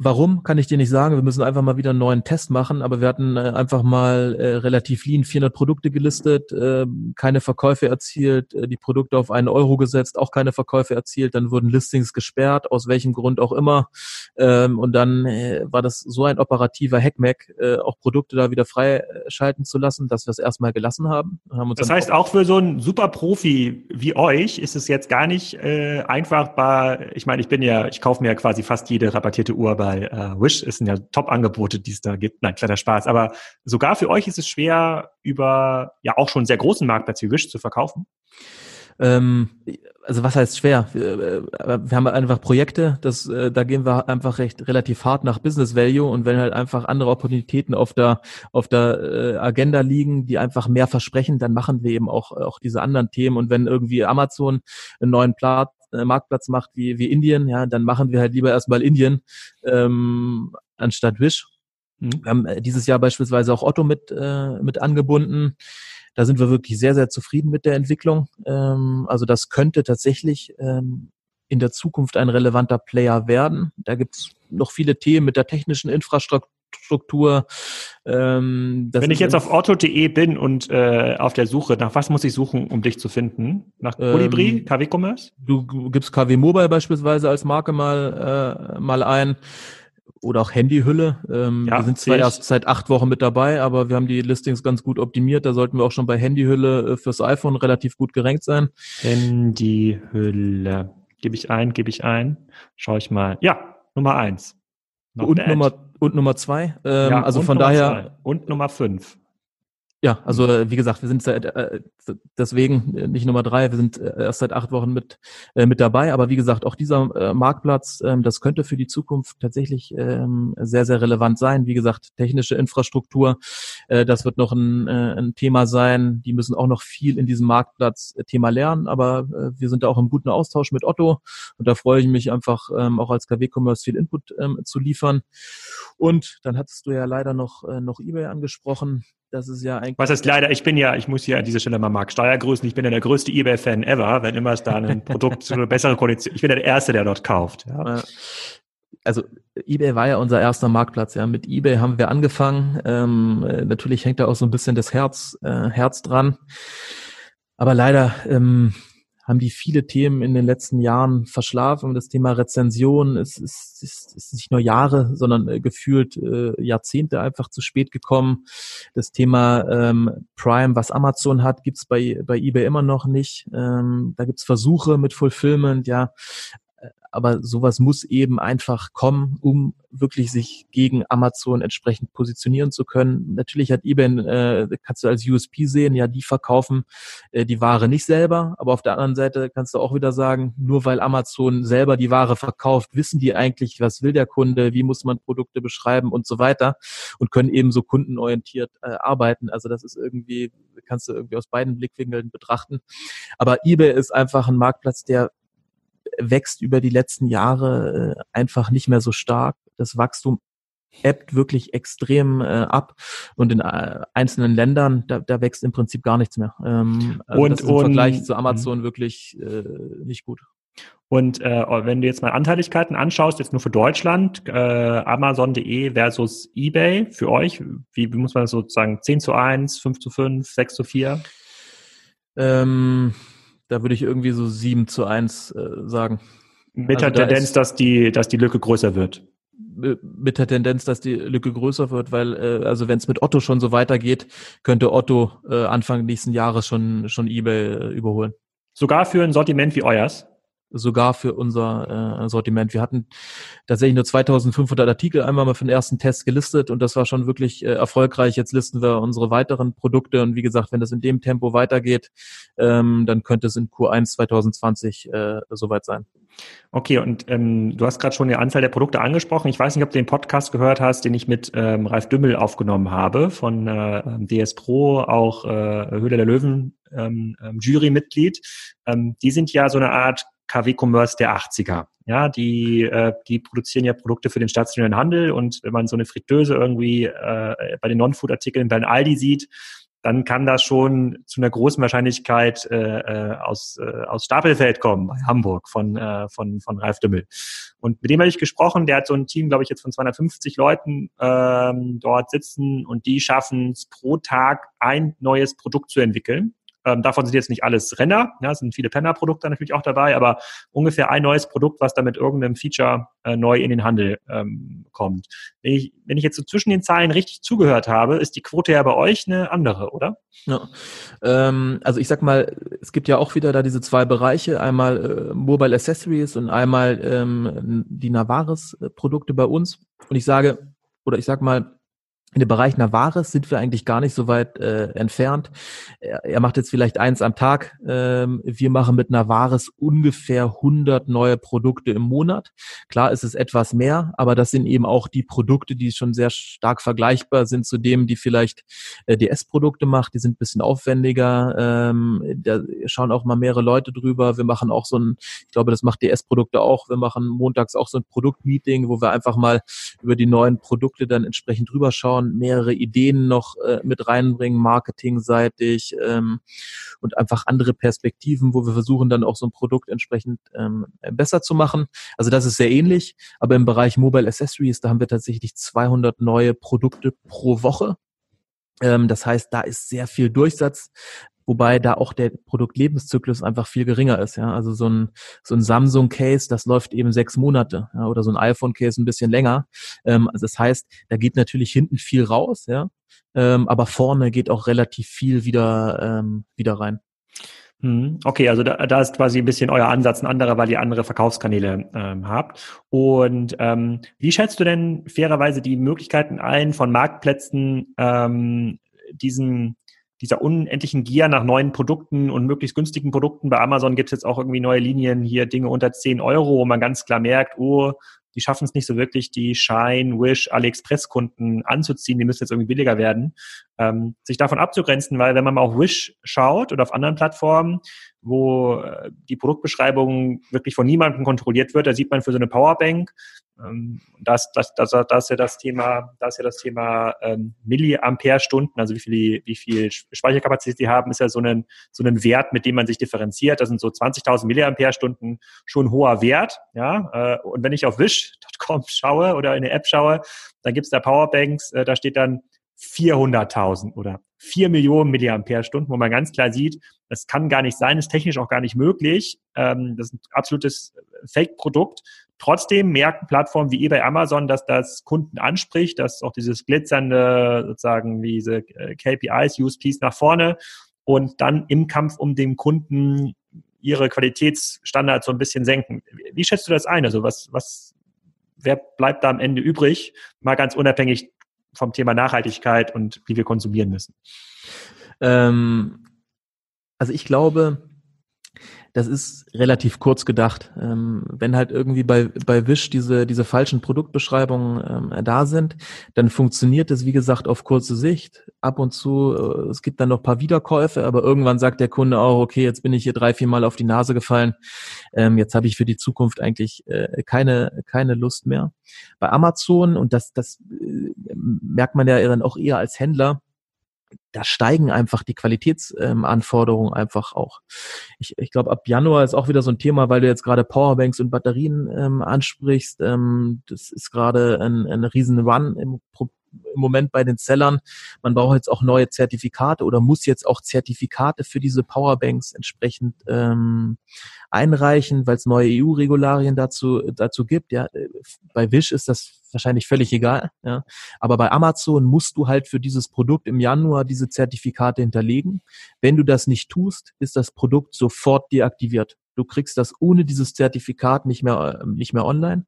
Warum, kann ich dir nicht sagen. Wir müssen einfach mal wieder einen neuen Test machen, aber wir hatten äh, einfach mal äh, relativ lean vierhundert Produkte gelistet, äh, keine Verkäufe erzielt, äh, die Produkte auf einen Euro gesetzt, auch keine Verkäufe erzielt, dann wurden Listings gesperrt, aus welchem Grund auch immer, ähm, und dann äh, war das so ein operativer Hackmack, äh, auch Produkte da wieder freischalten zu lassen, dass wir es erstmal gelassen haben. haben uns das heißt, auch, auch für so einen super Profi wie euch ist es jetzt gar nicht äh, einfach bei, ich meine, ich bin ja, ich kaufe mir ja quasi fast jede rabattierte Uhr bei Weil, äh, Wish ist ja Top-Angebote, die es da gibt. Nein, kleiner Spaß. Aber sogar für euch ist es schwer, über ja auch schon sehr großen Marktplatz wie Wish zu verkaufen. Ähm, also was heißt schwer? Wir, wir haben einfach Projekte, das, da gehen wir einfach recht relativ hart nach Business Value, und wenn halt einfach andere Opportunitäten auf der auf der Agenda liegen, die einfach mehr versprechen, dann machen wir eben auch auch diese anderen Themen. Und wenn irgendwie Amazon einen neuen Platz Marktplatz macht wie, wie Indien, ja, dann machen wir halt lieber erstmal Indien ähm, anstatt Wish. Mhm. Wir haben dieses Jahr beispielsweise auch Otto mit, äh, mit angebunden. Da sind wir wirklich sehr, sehr zufrieden mit der Entwicklung. Ähm, also das könnte tatsächlich ähm, in der Zukunft ein relevanter Player werden. Da gibt es noch viele Themen mit der technischen Infrastruktur. Struktur. Ähm, das Wenn ich jetzt auf Otto punkt de bin und äh, auf der Suche, nach was muss ich suchen, um dich zu finden? Nach Calibre, ähm, K W Commerce? Du, du gibst K W Mobile beispielsweise als Marke mal, äh, mal ein. Oder auch Handyhülle. Ähm, ja, wir sind zwar erst seit acht Wochen mit dabei, aber wir haben die Listings ganz gut optimiert. Da sollten wir auch schon bei Handyhülle äh, fürs iPhone relativ gut gerankt sein. Handyhülle. Gebe ich ein, gebe ich ein. Schaue ich mal. Ja, Nummer eins. Not und Nummer Und Nummer zwei, ähm, ja, also von Nummer daher. Zwei. Und Nummer fünf. Ja, also wie gesagt, wir sind seit, äh, deswegen nicht Nummer drei, wir sind erst seit acht Wochen mit äh, mit dabei. Aber wie gesagt, auch dieser äh, Marktplatz, äh, das könnte für die Zukunft tatsächlich äh, sehr, sehr relevant sein. Wie gesagt, technische Infrastruktur, äh, das wird noch ein, äh, ein Thema sein. Die müssen auch noch viel in diesem Marktplatz-Thema lernen. Aber äh, wir sind da auch im guten Austausch mit Otto. Und da freue ich mich einfach, äh, auch als K W Commerce viel Input äh, zu liefern. Und dann hattest du ja leider noch äh, noch eBay angesprochen. Das ist ja eigentlich. Was heißt leider? Ich bin ja, ich muss hier an dieser Stelle mal Marc Steyer grüßen. Ich bin ja der größte eBay-Fan ever, wenn immer es da ein Produkt zu einer besseren Kondition. Ich bin ja der Erste, der dort kauft. Ja. Also eBay war ja unser erster Marktplatz. Ja, mit eBay haben wir angefangen. Ähm, natürlich hängt da auch so ein bisschen das Herz, äh, Herz dran. Aber leider ähm, haben die viele Themen in den letzten Jahren verschlafen. Das Thema Rezension ist, ist, ist, ist nicht nur Jahre, sondern äh, gefühlt äh, Jahrzehnte einfach zu spät gekommen. Das Thema ähm, Prime, was Amazon hat, gibt's bei bei eBay immer noch nicht. Ähm, da gibt's Versuche mit Fulfillment, ja. Aber sowas muss eben einfach kommen, um wirklich sich gegen Amazon entsprechend positionieren zu können. Natürlich hat eBay, äh, kannst du als U S P sehen, ja, die verkaufen äh, die Ware nicht selber. Aber auf der anderen Seite kannst du auch wieder sagen, nur weil Amazon selber die Ware verkauft, wissen die eigentlich, was will der Kunde, wie muss man Produkte beschreiben und so weiter, und können eben so kundenorientiert äh, arbeiten. Also das ist irgendwie, kannst du irgendwie aus beiden Blickwinkeln betrachten. Aber eBay ist einfach ein Marktplatz, der wächst über die letzten Jahre äh, einfach nicht mehr so stark. Das Wachstum ebbt wirklich extrem äh, ab, und in äh, einzelnen Ländern, da, da wächst im Prinzip gar nichts mehr. Ähm, also und, das ist im und, Vergleich zu Amazon wirklich äh, nicht gut. Und äh, wenn du jetzt mal Anteiligkeiten anschaust, jetzt nur für Deutschland, äh, Amazon punkt de versus eBay für euch, wie, wie muss man das sozusagen, zehn zu eins, fünf zu fünf, sechs zu vier? Ähm... Da würde ich irgendwie so sieben zu eins äh, sagen. Mit der also da Tendenz, dass die, dass die Lücke größer wird. Mit der Tendenz, dass die Lücke größer wird, weil, äh, also wenn es mit Otto schon so weitergeht, könnte Otto äh, Anfang nächsten Jahres schon, schon eBay äh, überholen. Sogar für ein Sortiment wie euers? sogar für unser äh, Sortiment. Wir hatten tatsächlich nur zweitausendfünfhundert Artikel einmal mal für den ersten Test gelistet und das war schon wirklich äh, erfolgreich. Jetzt listen wir unsere weiteren Produkte und wie gesagt, wenn das in dem Tempo weitergeht, ähm, dann könnte es in Q eins zwanzig zwanzig äh, soweit sein. Okay, und ähm, du hast gerade schon die Anzahl der Produkte angesprochen. Ich weiß nicht, ob du den Podcast gehört hast, den ich mit ähm, Ralf Dümmel aufgenommen habe von äh, D S Pro, auch äh, Höhle der Löwen ähm, Jurymitglied. Ähm, die sind ja so eine Art K W Commerce der achtziger. Ja, die, äh, die produzieren ja Produkte für den stationären Handel und wenn man so eine Fritteuse irgendwie äh, bei den Non-Food-Artikeln bei den Aldi sieht, dann kann das schon zu einer großen Wahrscheinlichkeit äh, aus, äh, aus Stapelfeld kommen, bei Hamburg, von, äh, von, von Ralf Dümmel. Und mit dem habe ich gesprochen, der hat so ein Team, glaube ich, jetzt von zweihundertfünfzig Leuten ähm, dort sitzen und die schaffen es pro Tag, ein neues Produkt zu entwickeln. Ähm, davon sind jetzt nicht alles Renner, ja, es sind viele Penner-Produkte natürlich auch dabei, aber ungefähr ein neues Produkt, was da mit irgendeinem Feature äh, neu in den Handel ähm, kommt. Wenn ich, wenn ich jetzt so zwischen den Zeilen richtig zugehört habe, ist die Quote ja bei euch eine andere, oder? Ja, ähm, also ich sag mal, es gibt ja auch wieder da diese zwei Bereiche, einmal äh, Mobile Accessories und einmal ähm, die Navaris-Produkte bei uns. Und ich sage, oder ich sag mal, in dem Bereich Navaris sind wir eigentlich gar nicht so weit äh, entfernt. Er, er macht jetzt vielleicht eins am Tag. Ähm, wir machen mit Navaris ungefähr hundert neue Produkte im Monat. Klar ist es etwas mehr, aber das sind eben auch die Produkte, die schon sehr stark vergleichbar sind zu dem, die vielleicht äh, D S-Produkte macht. Die sind ein bisschen aufwendiger. Ähm, da schauen auch mal mehrere Leute drüber. Wir machen auch so ein, ich glaube, das macht D S-Produkte auch. Wir machen montags auch so ein Produktmeeting, wo wir einfach mal über die neuen Produkte dann entsprechend drüber schauen, mehrere Ideen noch äh, mit reinbringen, marketingseitig ähm, und einfach andere Perspektiven, wo wir versuchen, dann auch so ein Produkt entsprechend ähm, besser zu machen. Also das ist sehr ähnlich, aber im Bereich Mobile Accessories, da haben wir tatsächlich zweihundert neue Produkte pro Woche. Ähm, das heißt, da ist sehr viel Durchsatz, wobei da auch der Produktlebenszyklus einfach viel geringer ist. Ja? Also so ein, so ein Samsung-Case, das läuft eben sechs Monate, ja? Oder so ein iPhone-Case ein bisschen länger. Ähm, also das heißt, da geht natürlich hinten viel raus, ja? ähm, aber vorne geht auch relativ viel wieder, ähm, wieder rein. Okay, also da, da ist quasi ein bisschen euer Ansatz ein anderer, weil ihr andere Verkaufskanäle ähm, habt. Und ähm, wie schätzt du denn fairerweise die Möglichkeiten ein, von Marktplätzen ähm, diesen dieser unendlichen Gier nach neuen Produkten und möglichst günstigen Produkten? Bei Amazon gibt es jetzt auch irgendwie neue Linien, hier Dinge unter zehn Euro, wo man ganz klar merkt, oh, die schaffen es nicht so wirklich, die Shine, Wish, AliExpress-Kunden anzuziehen, die müssen jetzt irgendwie billiger werden. Ähm, sich davon abzugrenzen, weil wenn man mal auf Wish schaut oder auf anderen Plattformen, wo die Produktbeschreibung wirklich von niemandem kontrolliert wird, da sieht man für so eine Powerbank, Das, das, das, das ist ja das Thema, das ist ja das Thema ähm, Milliampere-Stunden, also wie viel, wie viel Speicherkapazität die haben, ist ja so ein, so ein Wert, mit dem man sich differenziert. Das sind so zwanzigtausend Milliampere-Stunden schon ein hoher Wert, ja. Äh, und wenn ich auf wish punkt com schaue oder in der App schaue, dann gibt's da Powerbanks, äh, da steht dann vierhunderttausend oder vier Millionen Milliampere-Stunden, wo man ganz klar sieht, das kann gar nicht sein, ist technisch auch gar nicht möglich. Ähm, das ist ein absolutes Fake-Produkt. Trotzdem merken Plattformen wie eBay, Amazon, dass das Kunden anspricht, dass auch dieses glitzernde, sozusagen wie diese K P Is, U S Ps nach vorne und dann im Kampf um den Kunden ihre Qualitätsstandards so ein bisschen senken. Wie schätzt du das ein? Also was, was, wer bleibt da am Ende übrig? Mal ganz unabhängig vom Thema Nachhaltigkeit und wie wir konsumieren müssen. Ähm, also ich glaube, das ist relativ kurz gedacht. Ähm, wenn halt irgendwie bei bei Wish diese diese falschen Produktbeschreibungen ähm, da sind, dann funktioniert es, wie gesagt, auf kurze Sicht. Ab und zu, äh, es gibt dann noch ein paar Wiederkäufe, aber irgendwann sagt der Kunde auch, okay, jetzt bin ich hier drei, vier Mal auf die Nase gefallen. Ähm, jetzt habe ich für die Zukunft eigentlich äh, keine keine Lust mehr. Bei Amazon, und das, das äh, merkt man ja dann auch eher als Händler, da steigen einfach die Qualitätsanforderungen ähm, einfach auch. Ich, ich glaube, ab Januar ist auch wieder so ein Thema, weil du jetzt gerade Powerbanks und Batterien ähm, ansprichst. Ähm, das ist gerade ein, ein riesen Run im, im Moment bei den Sellern. Man braucht jetzt auch neue Zertifikate oder muss jetzt auch Zertifikate für diese Powerbanks entsprechend ähm, einreichen, weil es neue E U-Regularien dazu dazu gibt. Ja, bei Wish ist das wahrscheinlich völlig egal. Ja. Aber bei Amazon musst du halt für dieses Produkt im Januar diese Zertifikate hinterlegen. Wenn du das nicht tust, ist das Produkt sofort deaktiviert. Du kriegst das ohne dieses Zertifikat nicht mehr nicht mehr online.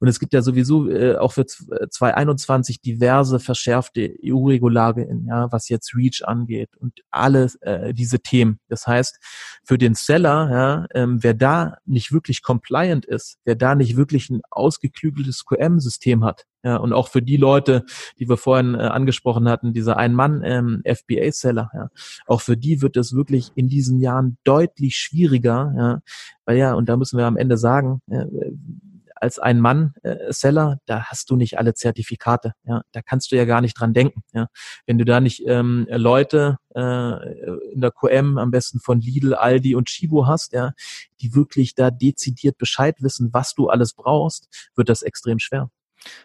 Und es gibt ja sowieso äh, auch für zwanzig einundzwanzig diverse verschärfte E U-Regularien, ja, was jetzt Reach angeht und alle äh, diese Themen. Das heißt, für den Seller, ja, ähm, wer da nicht wirklich compliant ist, wer da nicht wirklich ein ausgeklügeltes Q M-System hat, ja, und auch für die Leute, die wir vorhin äh, angesprochen hatten, dieser Ein-Mann-F B A-Seller, ähm, ja, auch für die wird es wirklich in diesen Jahren deutlich schwieriger, ja, weil ja, und da müssen wir am Ende sagen, äh, als Ein-Mann-Seller, da hast du nicht alle Zertifikate, ja, da kannst du ja gar nicht dran denken, ja, wenn du da nicht ähm, Leute äh, in der Q M am besten von Lidl, Aldi und Chibo hast, ja, die wirklich da dezidiert Bescheid wissen, was du alles brauchst, wird das extrem schwer.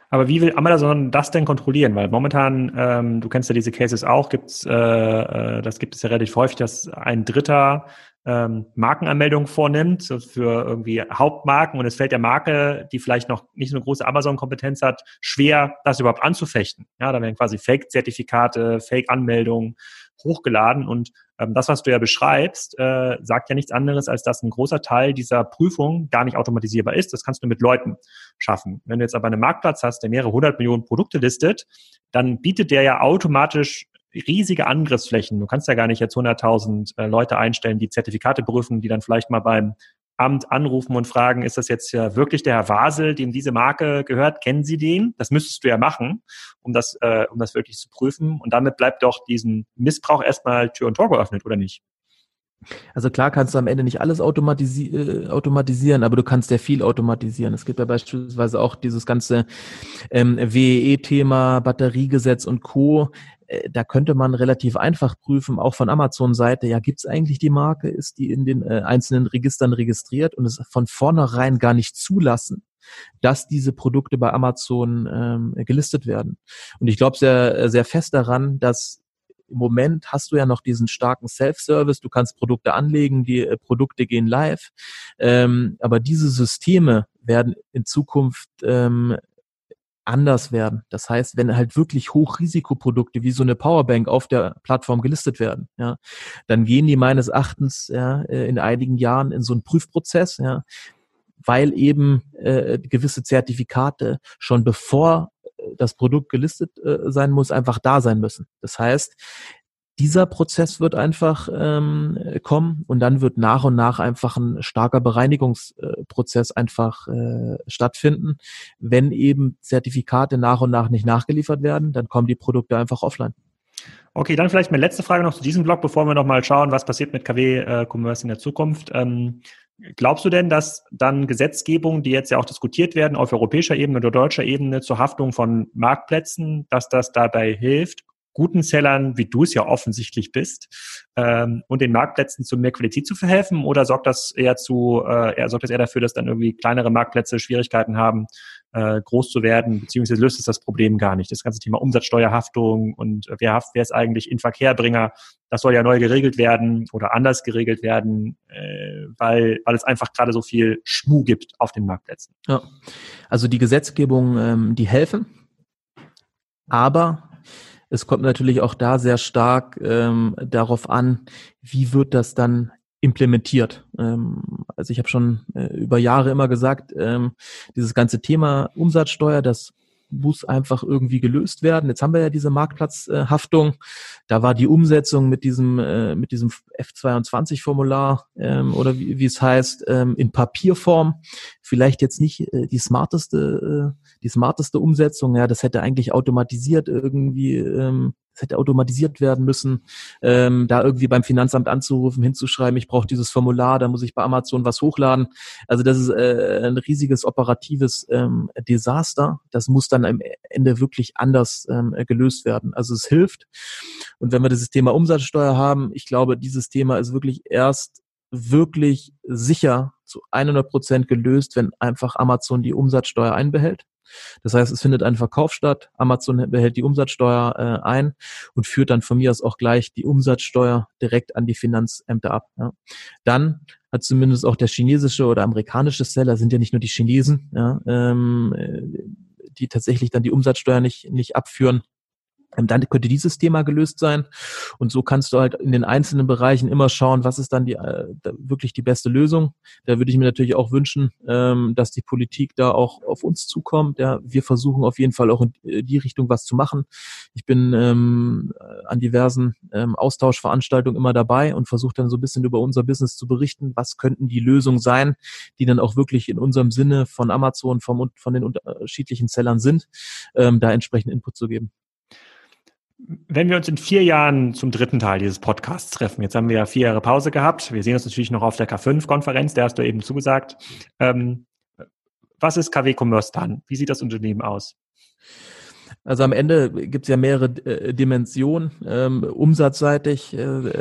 Aber wie will Amazon das denn kontrollieren? Weil momentan, ähm, du kennst ja diese Cases auch, gibt's, äh, äh, das gibt es ja relativ häufig, dass ein Dritter ähm, Markenanmeldung vornimmt für irgendwie Hauptmarken und es fällt der Marke, die vielleicht noch nicht so eine große Amazon-Kompetenz hat, schwer, das überhaupt anzufechten. Ja, da werden quasi Fake-Zertifikate, Fake-Anmeldungen hochgeladen und ähm, das, was du ja beschreibst, äh, sagt ja nichts anderes, als dass ein großer Teil dieser Prüfung gar nicht automatisierbar ist. Das kannst du mit Leuten schaffen. Wenn du jetzt aber einen Marktplatz hast, der mehrere hundert Millionen Produkte listet, dann bietet der ja automatisch riesige Angriffsflächen. Du kannst ja gar nicht jetzt hunderttausend äh, Leute einstellen, die Zertifikate prüfen, die dann vielleicht mal beim Amt anrufen und fragen, ist das jetzt ja wirklich der Herr Wasel, dem diese Marke gehört? Kennen Sie den? Das müsstest du ja machen, um das, äh, um das wirklich zu prüfen. Und damit bleibt doch diesem Missbrauch erstmal Tür und Tor geöffnet, oder nicht? Also klar kannst du am Ende nicht alles automatisi- äh, automatisieren, aber du kannst sehr viel automatisieren. Es gibt ja beispielsweise auch dieses ganze ähm, W E E-Thema, Batteriegesetz und Co. Da könnte man relativ einfach prüfen, auch von Amazon-Seite, ja, gibt's eigentlich die Marke, ist die in den äh, einzelnen Registern registriert und es von vornherein gar nicht zulassen, dass diese Produkte bei Amazon ähm, gelistet werden. Und ich glaube sehr, sehr fest daran, dass im Moment hast du ja noch diesen starken Self-Service, du kannst Produkte anlegen, die äh, Produkte gehen live, ähm, aber diese Systeme werden in Zukunft ähm, anders werden. Das heißt, wenn halt wirklich Hochrisikoprodukte wie so eine Powerbank auf der Plattform gelistet werden, ja, dann gehen die meines Erachtens ja, in einigen Jahren in so einen Prüfprozess, ja, weil eben äh, gewisse Zertifikate schon bevor das Produkt gelistet äh, sein muss, einfach da sein müssen. Das heißt, dieser Prozess wird einfach ähm, kommen und dann wird nach und nach einfach ein starker Bereinigungsprozess einfach äh, stattfinden. Wenn eben Zertifikate nach und nach nicht nachgeliefert werden, dann kommen die Produkte einfach offline. Okay, dann vielleicht meine letzte Frage noch zu diesem Blog, bevor wir nochmal schauen, was passiert mit K W äh, Commerce in der Zukunft. Ähm, glaubst du denn, dass dann Gesetzgebungen, die jetzt ja auch diskutiert werden, auf europäischer Ebene oder deutscher Ebene zur Haftung von Marktplätzen, dass das dabei hilft, guten Sellern, wie du es ja offensichtlich bist, ähm, und den Marktplätzen zu mehr Qualität zu verhelfen? Oder sorgt das eher zu, äh, eher, sorgt das eher dafür, dass dann irgendwie kleinere Marktplätze Schwierigkeiten haben, äh, groß zu werden, beziehungsweise löst es das Problem gar nicht? Das ganze Thema Umsatzsteuerhaftung und wer haft, wer ist eigentlich Inverkehrbringer? Das soll ja neu geregelt werden oder anders geregelt werden, äh, weil, weil es einfach gerade so viel Schmuh gibt auf den Marktplätzen. Ja, also die Gesetzgebung, ähm, die helfen, aber es kommt natürlich auch da sehr stark ähm, darauf an, wie wird das dann implementiert. Ähm, also ich habe schon äh, über Jahre immer gesagt, ähm, dieses ganze Thema Umsatzsteuer, das muss einfach irgendwie gelöst werden. Jetzt haben wir ja diese Marktplatzhaftung. Äh, da war die Umsetzung mit diesem äh, mit diesem F zweiundzwanzig Formular ähm, oder wie, wie es heißt, ähm, in Papierform vielleicht jetzt nicht äh, die smarteste äh, die smarteste Umsetzung. Ja, das hätte eigentlich automatisiert irgendwie ähm, das hätte automatisiert werden müssen, ähm, da irgendwie beim Finanzamt anzurufen, hinzuschreiben, ich brauche dieses Formular, da muss ich bei Amazon was hochladen. Also das ist äh, ein riesiges operatives ähm, Desaster. Das muss dann am Ende wirklich anders ähm, gelöst werden. Also es hilft. Und wenn wir dieses Thema Umsatzsteuer haben, ich glaube, dieses Thema ist wirklich erst wirklich sicher zu hundert Prozent gelöst, wenn einfach Amazon die Umsatzsteuer einbehält. Das heißt, es findet ein Verkauf statt, Amazon behält die Umsatzsteuer äh, ein und führt dann von mir aus auch gleich die Umsatzsteuer direkt an die Finanzämter ab. Ja. Dann hat zumindest auch der chinesische oder amerikanische Seller, sind ja nicht nur die Chinesen, ja, ähm, die tatsächlich dann die Umsatzsteuer nicht, nicht abführen. Dann könnte dieses Thema gelöst sein. Und so kannst du halt in den einzelnen Bereichen immer schauen, was ist dann die äh, wirklich die beste Lösung. Da würde ich mir natürlich auch wünschen, ähm, dass die Politik da auch auf uns zukommt. Ja, wir versuchen auf jeden Fall auch in die Richtung was zu machen. Ich bin ähm, an diversen ähm, Austauschveranstaltungen immer dabei und versuche dann so ein bisschen über unser Business zu berichten. Was könnten die Lösungen sein, die dann auch wirklich in unserem Sinne von Amazon, vom, von den unterschiedlichen Sellern sind, ähm, da entsprechend Input zu geben. Wenn wir uns in vier Jahren zum dritten Teil dieses Podcasts treffen, jetzt haben wir ja vier Jahre Pause gehabt, wir sehen uns natürlich noch auf der K fünf Konferenz, der hast du eben zugesagt. Ähm, was ist K W Commerce dann? Wie sieht das Unternehmen aus? Also am Ende gibt es ja mehrere äh, Dimensionen. Ähm, umsatzseitig äh,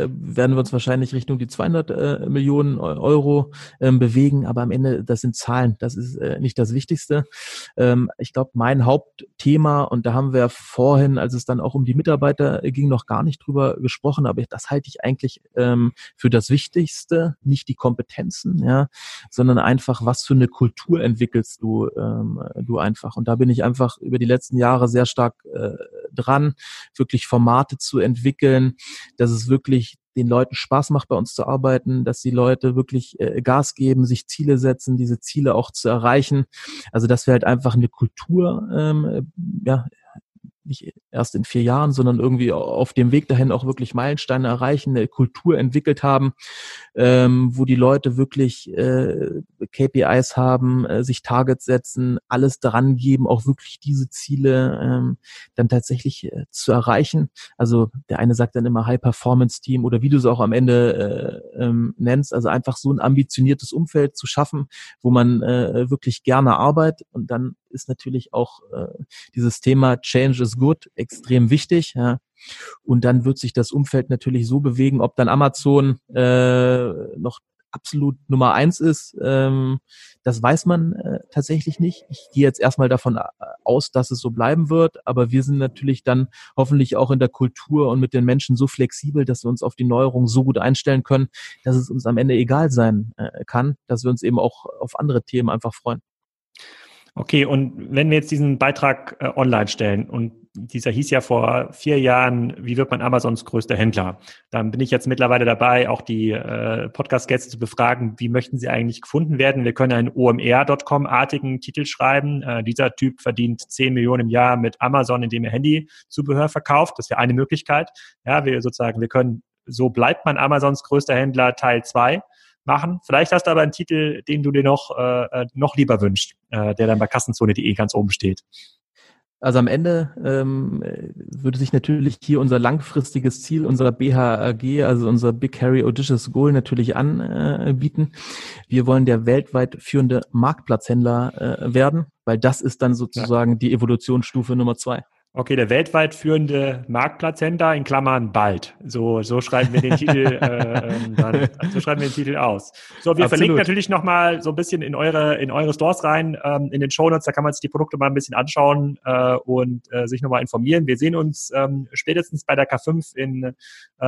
werden wir uns wahrscheinlich Richtung die zweihundert äh, Millionen Euro ähm, bewegen, aber am Ende, das sind Zahlen, das ist äh, nicht das Wichtigste. Ähm, ich glaube, mein Hauptthema, und da haben wir vorhin, als es dann auch um die Mitarbeiter ging, noch gar nicht drüber gesprochen, aber das halte ich eigentlich ähm, für das Wichtigste, nicht die Kompetenzen, ja, sondern einfach, was für eine Kultur entwickelst du, ähm, du einfach. Und da bin ich einfach über die letzten Jahre sehr stark äh, dran, wirklich Formate zu entwickeln, dass es wirklich den Leuten Spaß macht, bei uns zu arbeiten, dass die Leute wirklich äh, Gas geben, sich Ziele setzen, diese Ziele auch zu erreichen. Also dass wir halt einfach eine Kultur, ähm, ja, nicht erst in vier Jahren, sondern irgendwie auf dem Weg dahin auch wirklich Meilensteine erreichen, eine Kultur entwickelt haben, ähm, wo die Leute wirklich äh, K P Is haben, äh, sich Targets setzen, alles dran geben, auch wirklich diese Ziele ähm, dann tatsächlich äh, zu erreichen. Also der eine sagt dann immer High-Performance-Team oder wie du es auch am Ende äh, ähm, nennst, also einfach so ein ambitioniertes Umfeld zu schaffen, wo man äh, wirklich gerne arbeitet. Und dann ist natürlich auch äh, dieses Thema Change is Gut, extrem wichtig. Ja. Und dann wird sich das Umfeld natürlich so bewegen, ob dann Amazon äh, noch absolut Nummer eins ist, ähm, das weiß man äh, tatsächlich nicht. Ich gehe jetzt erstmal davon aus, dass es so bleiben wird, aber wir sind natürlich dann hoffentlich auch in der Kultur und mit den Menschen so flexibel, dass wir uns auf die Neuerungen so gut einstellen können, dass es uns am Ende egal sein äh, kann, dass wir uns eben auch auf andere Themen einfach freuen. Okay, und wenn wir jetzt diesen Beitrag äh, online stellen und dieser hieß ja vor vier Jahren, wie wird man Amazons größter Händler? Dann bin ich jetzt mittlerweile dabei, auch die äh, Podcast-Gäste zu befragen, wie möchten sie eigentlich gefunden werden? Wir können einen O M R Punkt com-artigen Titel schreiben. Äh, dieser Typ verdient zehn Millionen im Jahr mit Amazon, indem er Handyzubehör verkauft. Das wäre eine Möglichkeit. Ja, wir sozusagen, wir können, so bleibt man Amazons größter Händler Teil zwei. Machen. Vielleicht hast du aber einen Titel, den du dir noch, äh, noch lieber wünschst, äh, der dann bei Kassenzone punkt de ganz oben steht. Also am Ende ähm, würde sich natürlich hier unser langfristiges Ziel, unserer B H A G, also unser Big Hairy Audacious Goal natürlich anbieten. Wir wollen der weltweit führende Marktplatzhändler äh, werden, weil das ist dann sozusagen ja. Die Evolutionsstufe Nummer zwei. Okay, der weltweit führende Marktplatzhändler in Klammern bald. So, so schreiben wir den Titel, äh, dann, so schreiben wir den Titel aus. So, wir Absolut. Verlinken natürlich nochmal so ein bisschen in eure, in eure Stores rein, ähm, in den Shownotes, da kann man sich die Produkte mal ein bisschen anschauen, äh, und, äh, sich nochmal informieren. Wir sehen uns, ähm, spätestens bei der K fünf in, äh,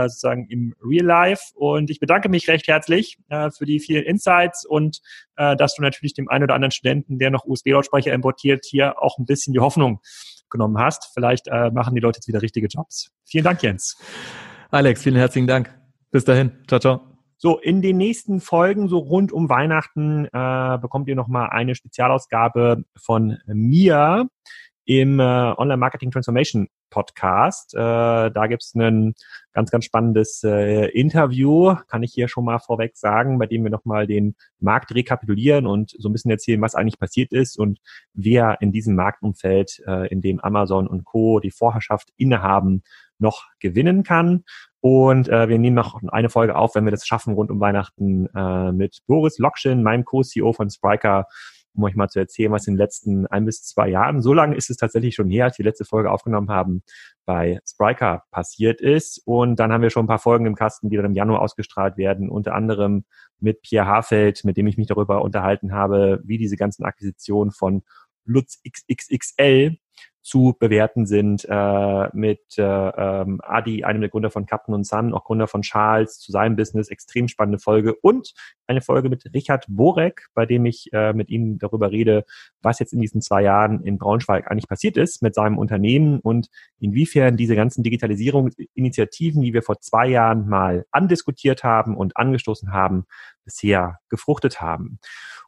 sozusagen im Real Life. Und ich bedanke mich recht herzlich, äh, für die vielen Insights und, äh, dass du natürlich dem einen oder anderen Studenten, der noch U S B-Lautsprecher importiert, hier auch ein bisschen die Hoffnung genommen hast. Vielleicht äh, machen die Leute jetzt wieder richtige Jobs. Vielen Dank, Jens. Alex, vielen herzlichen Dank. Bis dahin. Ciao, ciao. So, in den nächsten Folgen, so rund um Weihnachten, äh, bekommt ihr nochmal eine Spezialausgabe von mir im äh, Online-Marketing-Transformation-Podcast. Äh, da gibt es ein ganz, ganz spannendes äh, Interview, kann ich hier schon mal vorweg sagen, bei dem wir nochmal den Markt rekapitulieren und so ein bisschen erzählen, was eigentlich passiert ist und wer in diesem Marktumfeld, äh, in dem Amazon und Co. die Vorherrschaft innehaben, noch gewinnen kann. Und äh, wir nehmen noch eine Folge auf, wenn wir das schaffen, rund um Weihnachten äh, mit Boris Lokschin, meinem Co-C E O von Spryker, um euch mal zu erzählen, was in den letzten ein bis zwei Jahren, so lange ist es tatsächlich schon her, als wir die letzte Folge aufgenommen haben, bei Spryker passiert ist. Und dann haben wir schon ein paar Folgen im Kasten, die dann im Januar ausgestrahlt werden, unter anderem mit Pierre Harfeld, mit dem ich mich darüber unterhalten habe, wie diese ganzen Akquisitionen von Lutz X X X L zu bewerten sind, äh, mit äh, ähm, Adi, einem der Gründer von Captain und Son, auch Gründer von Charles, zu seinem Business. Extrem spannende Folge und eine Folge mit Richard Borek, bei dem ich äh, mit ihm darüber rede, was jetzt in diesen zwei Jahren in Braunschweig eigentlich passiert ist mit seinem Unternehmen und inwiefern diese ganzen Digitalisierungsinitiativen, die wir vor zwei Jahren mal andiskutiert haben und angestoßen haben, bisher gefruchtet haben.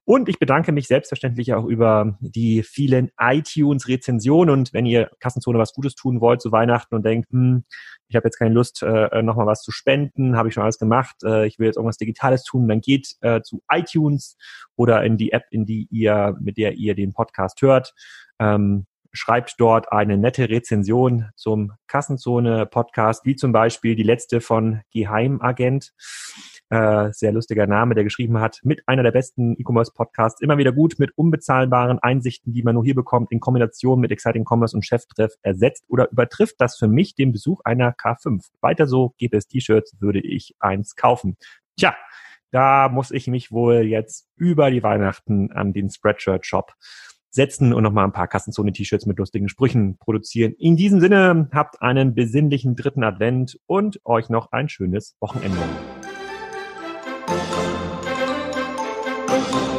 Und ich bedanke mich selbstverständlich auch über die vielen iTunes-Rezensionen. Und wenn ihr Kassenzone was Gutes tun wollt zu Weihnachten und denkt, hm, ich habe jetzt keine Lust, äh, nochmal was zu spenden, habe ich schon alles gemacht, äh, ich will jetzt irgendwas Digitales tun, dann geht äh, zu iTunes oder in die App, in die ihr, mit der ihr den Podcast hört. Ähm, schreibt dort eine nette Rezension zum Kassenzone-Podcast, wie zum Beispiel die letzte von Geheimagent. Äh, sehr lustiger Name, der geschrieben hat, mit einer der besten E-Commerce-Podcasts, immer wieder gut, mit unbezahlbaren Einsichten, die man nur hier bekommt, in Kombination mit Exciting Commerce und Cheftreff ersetzt oder übertrifft das für mich den Besuch einer K fünf. Weiter so, gäbe es T-Shirts, würde ich eins kaufen. Tja, da muss ich mich wohl jetzt über die Weihnachten an den Spreadshirt-Shop setzen und nochmal ein paar Kassenzone-T-Shirts mit lustigen Sprüchen produzieren. In diesem Sinne, habt einen besinnlichen dritten Advent und euch noch ein schönes Wochenende. Thank you.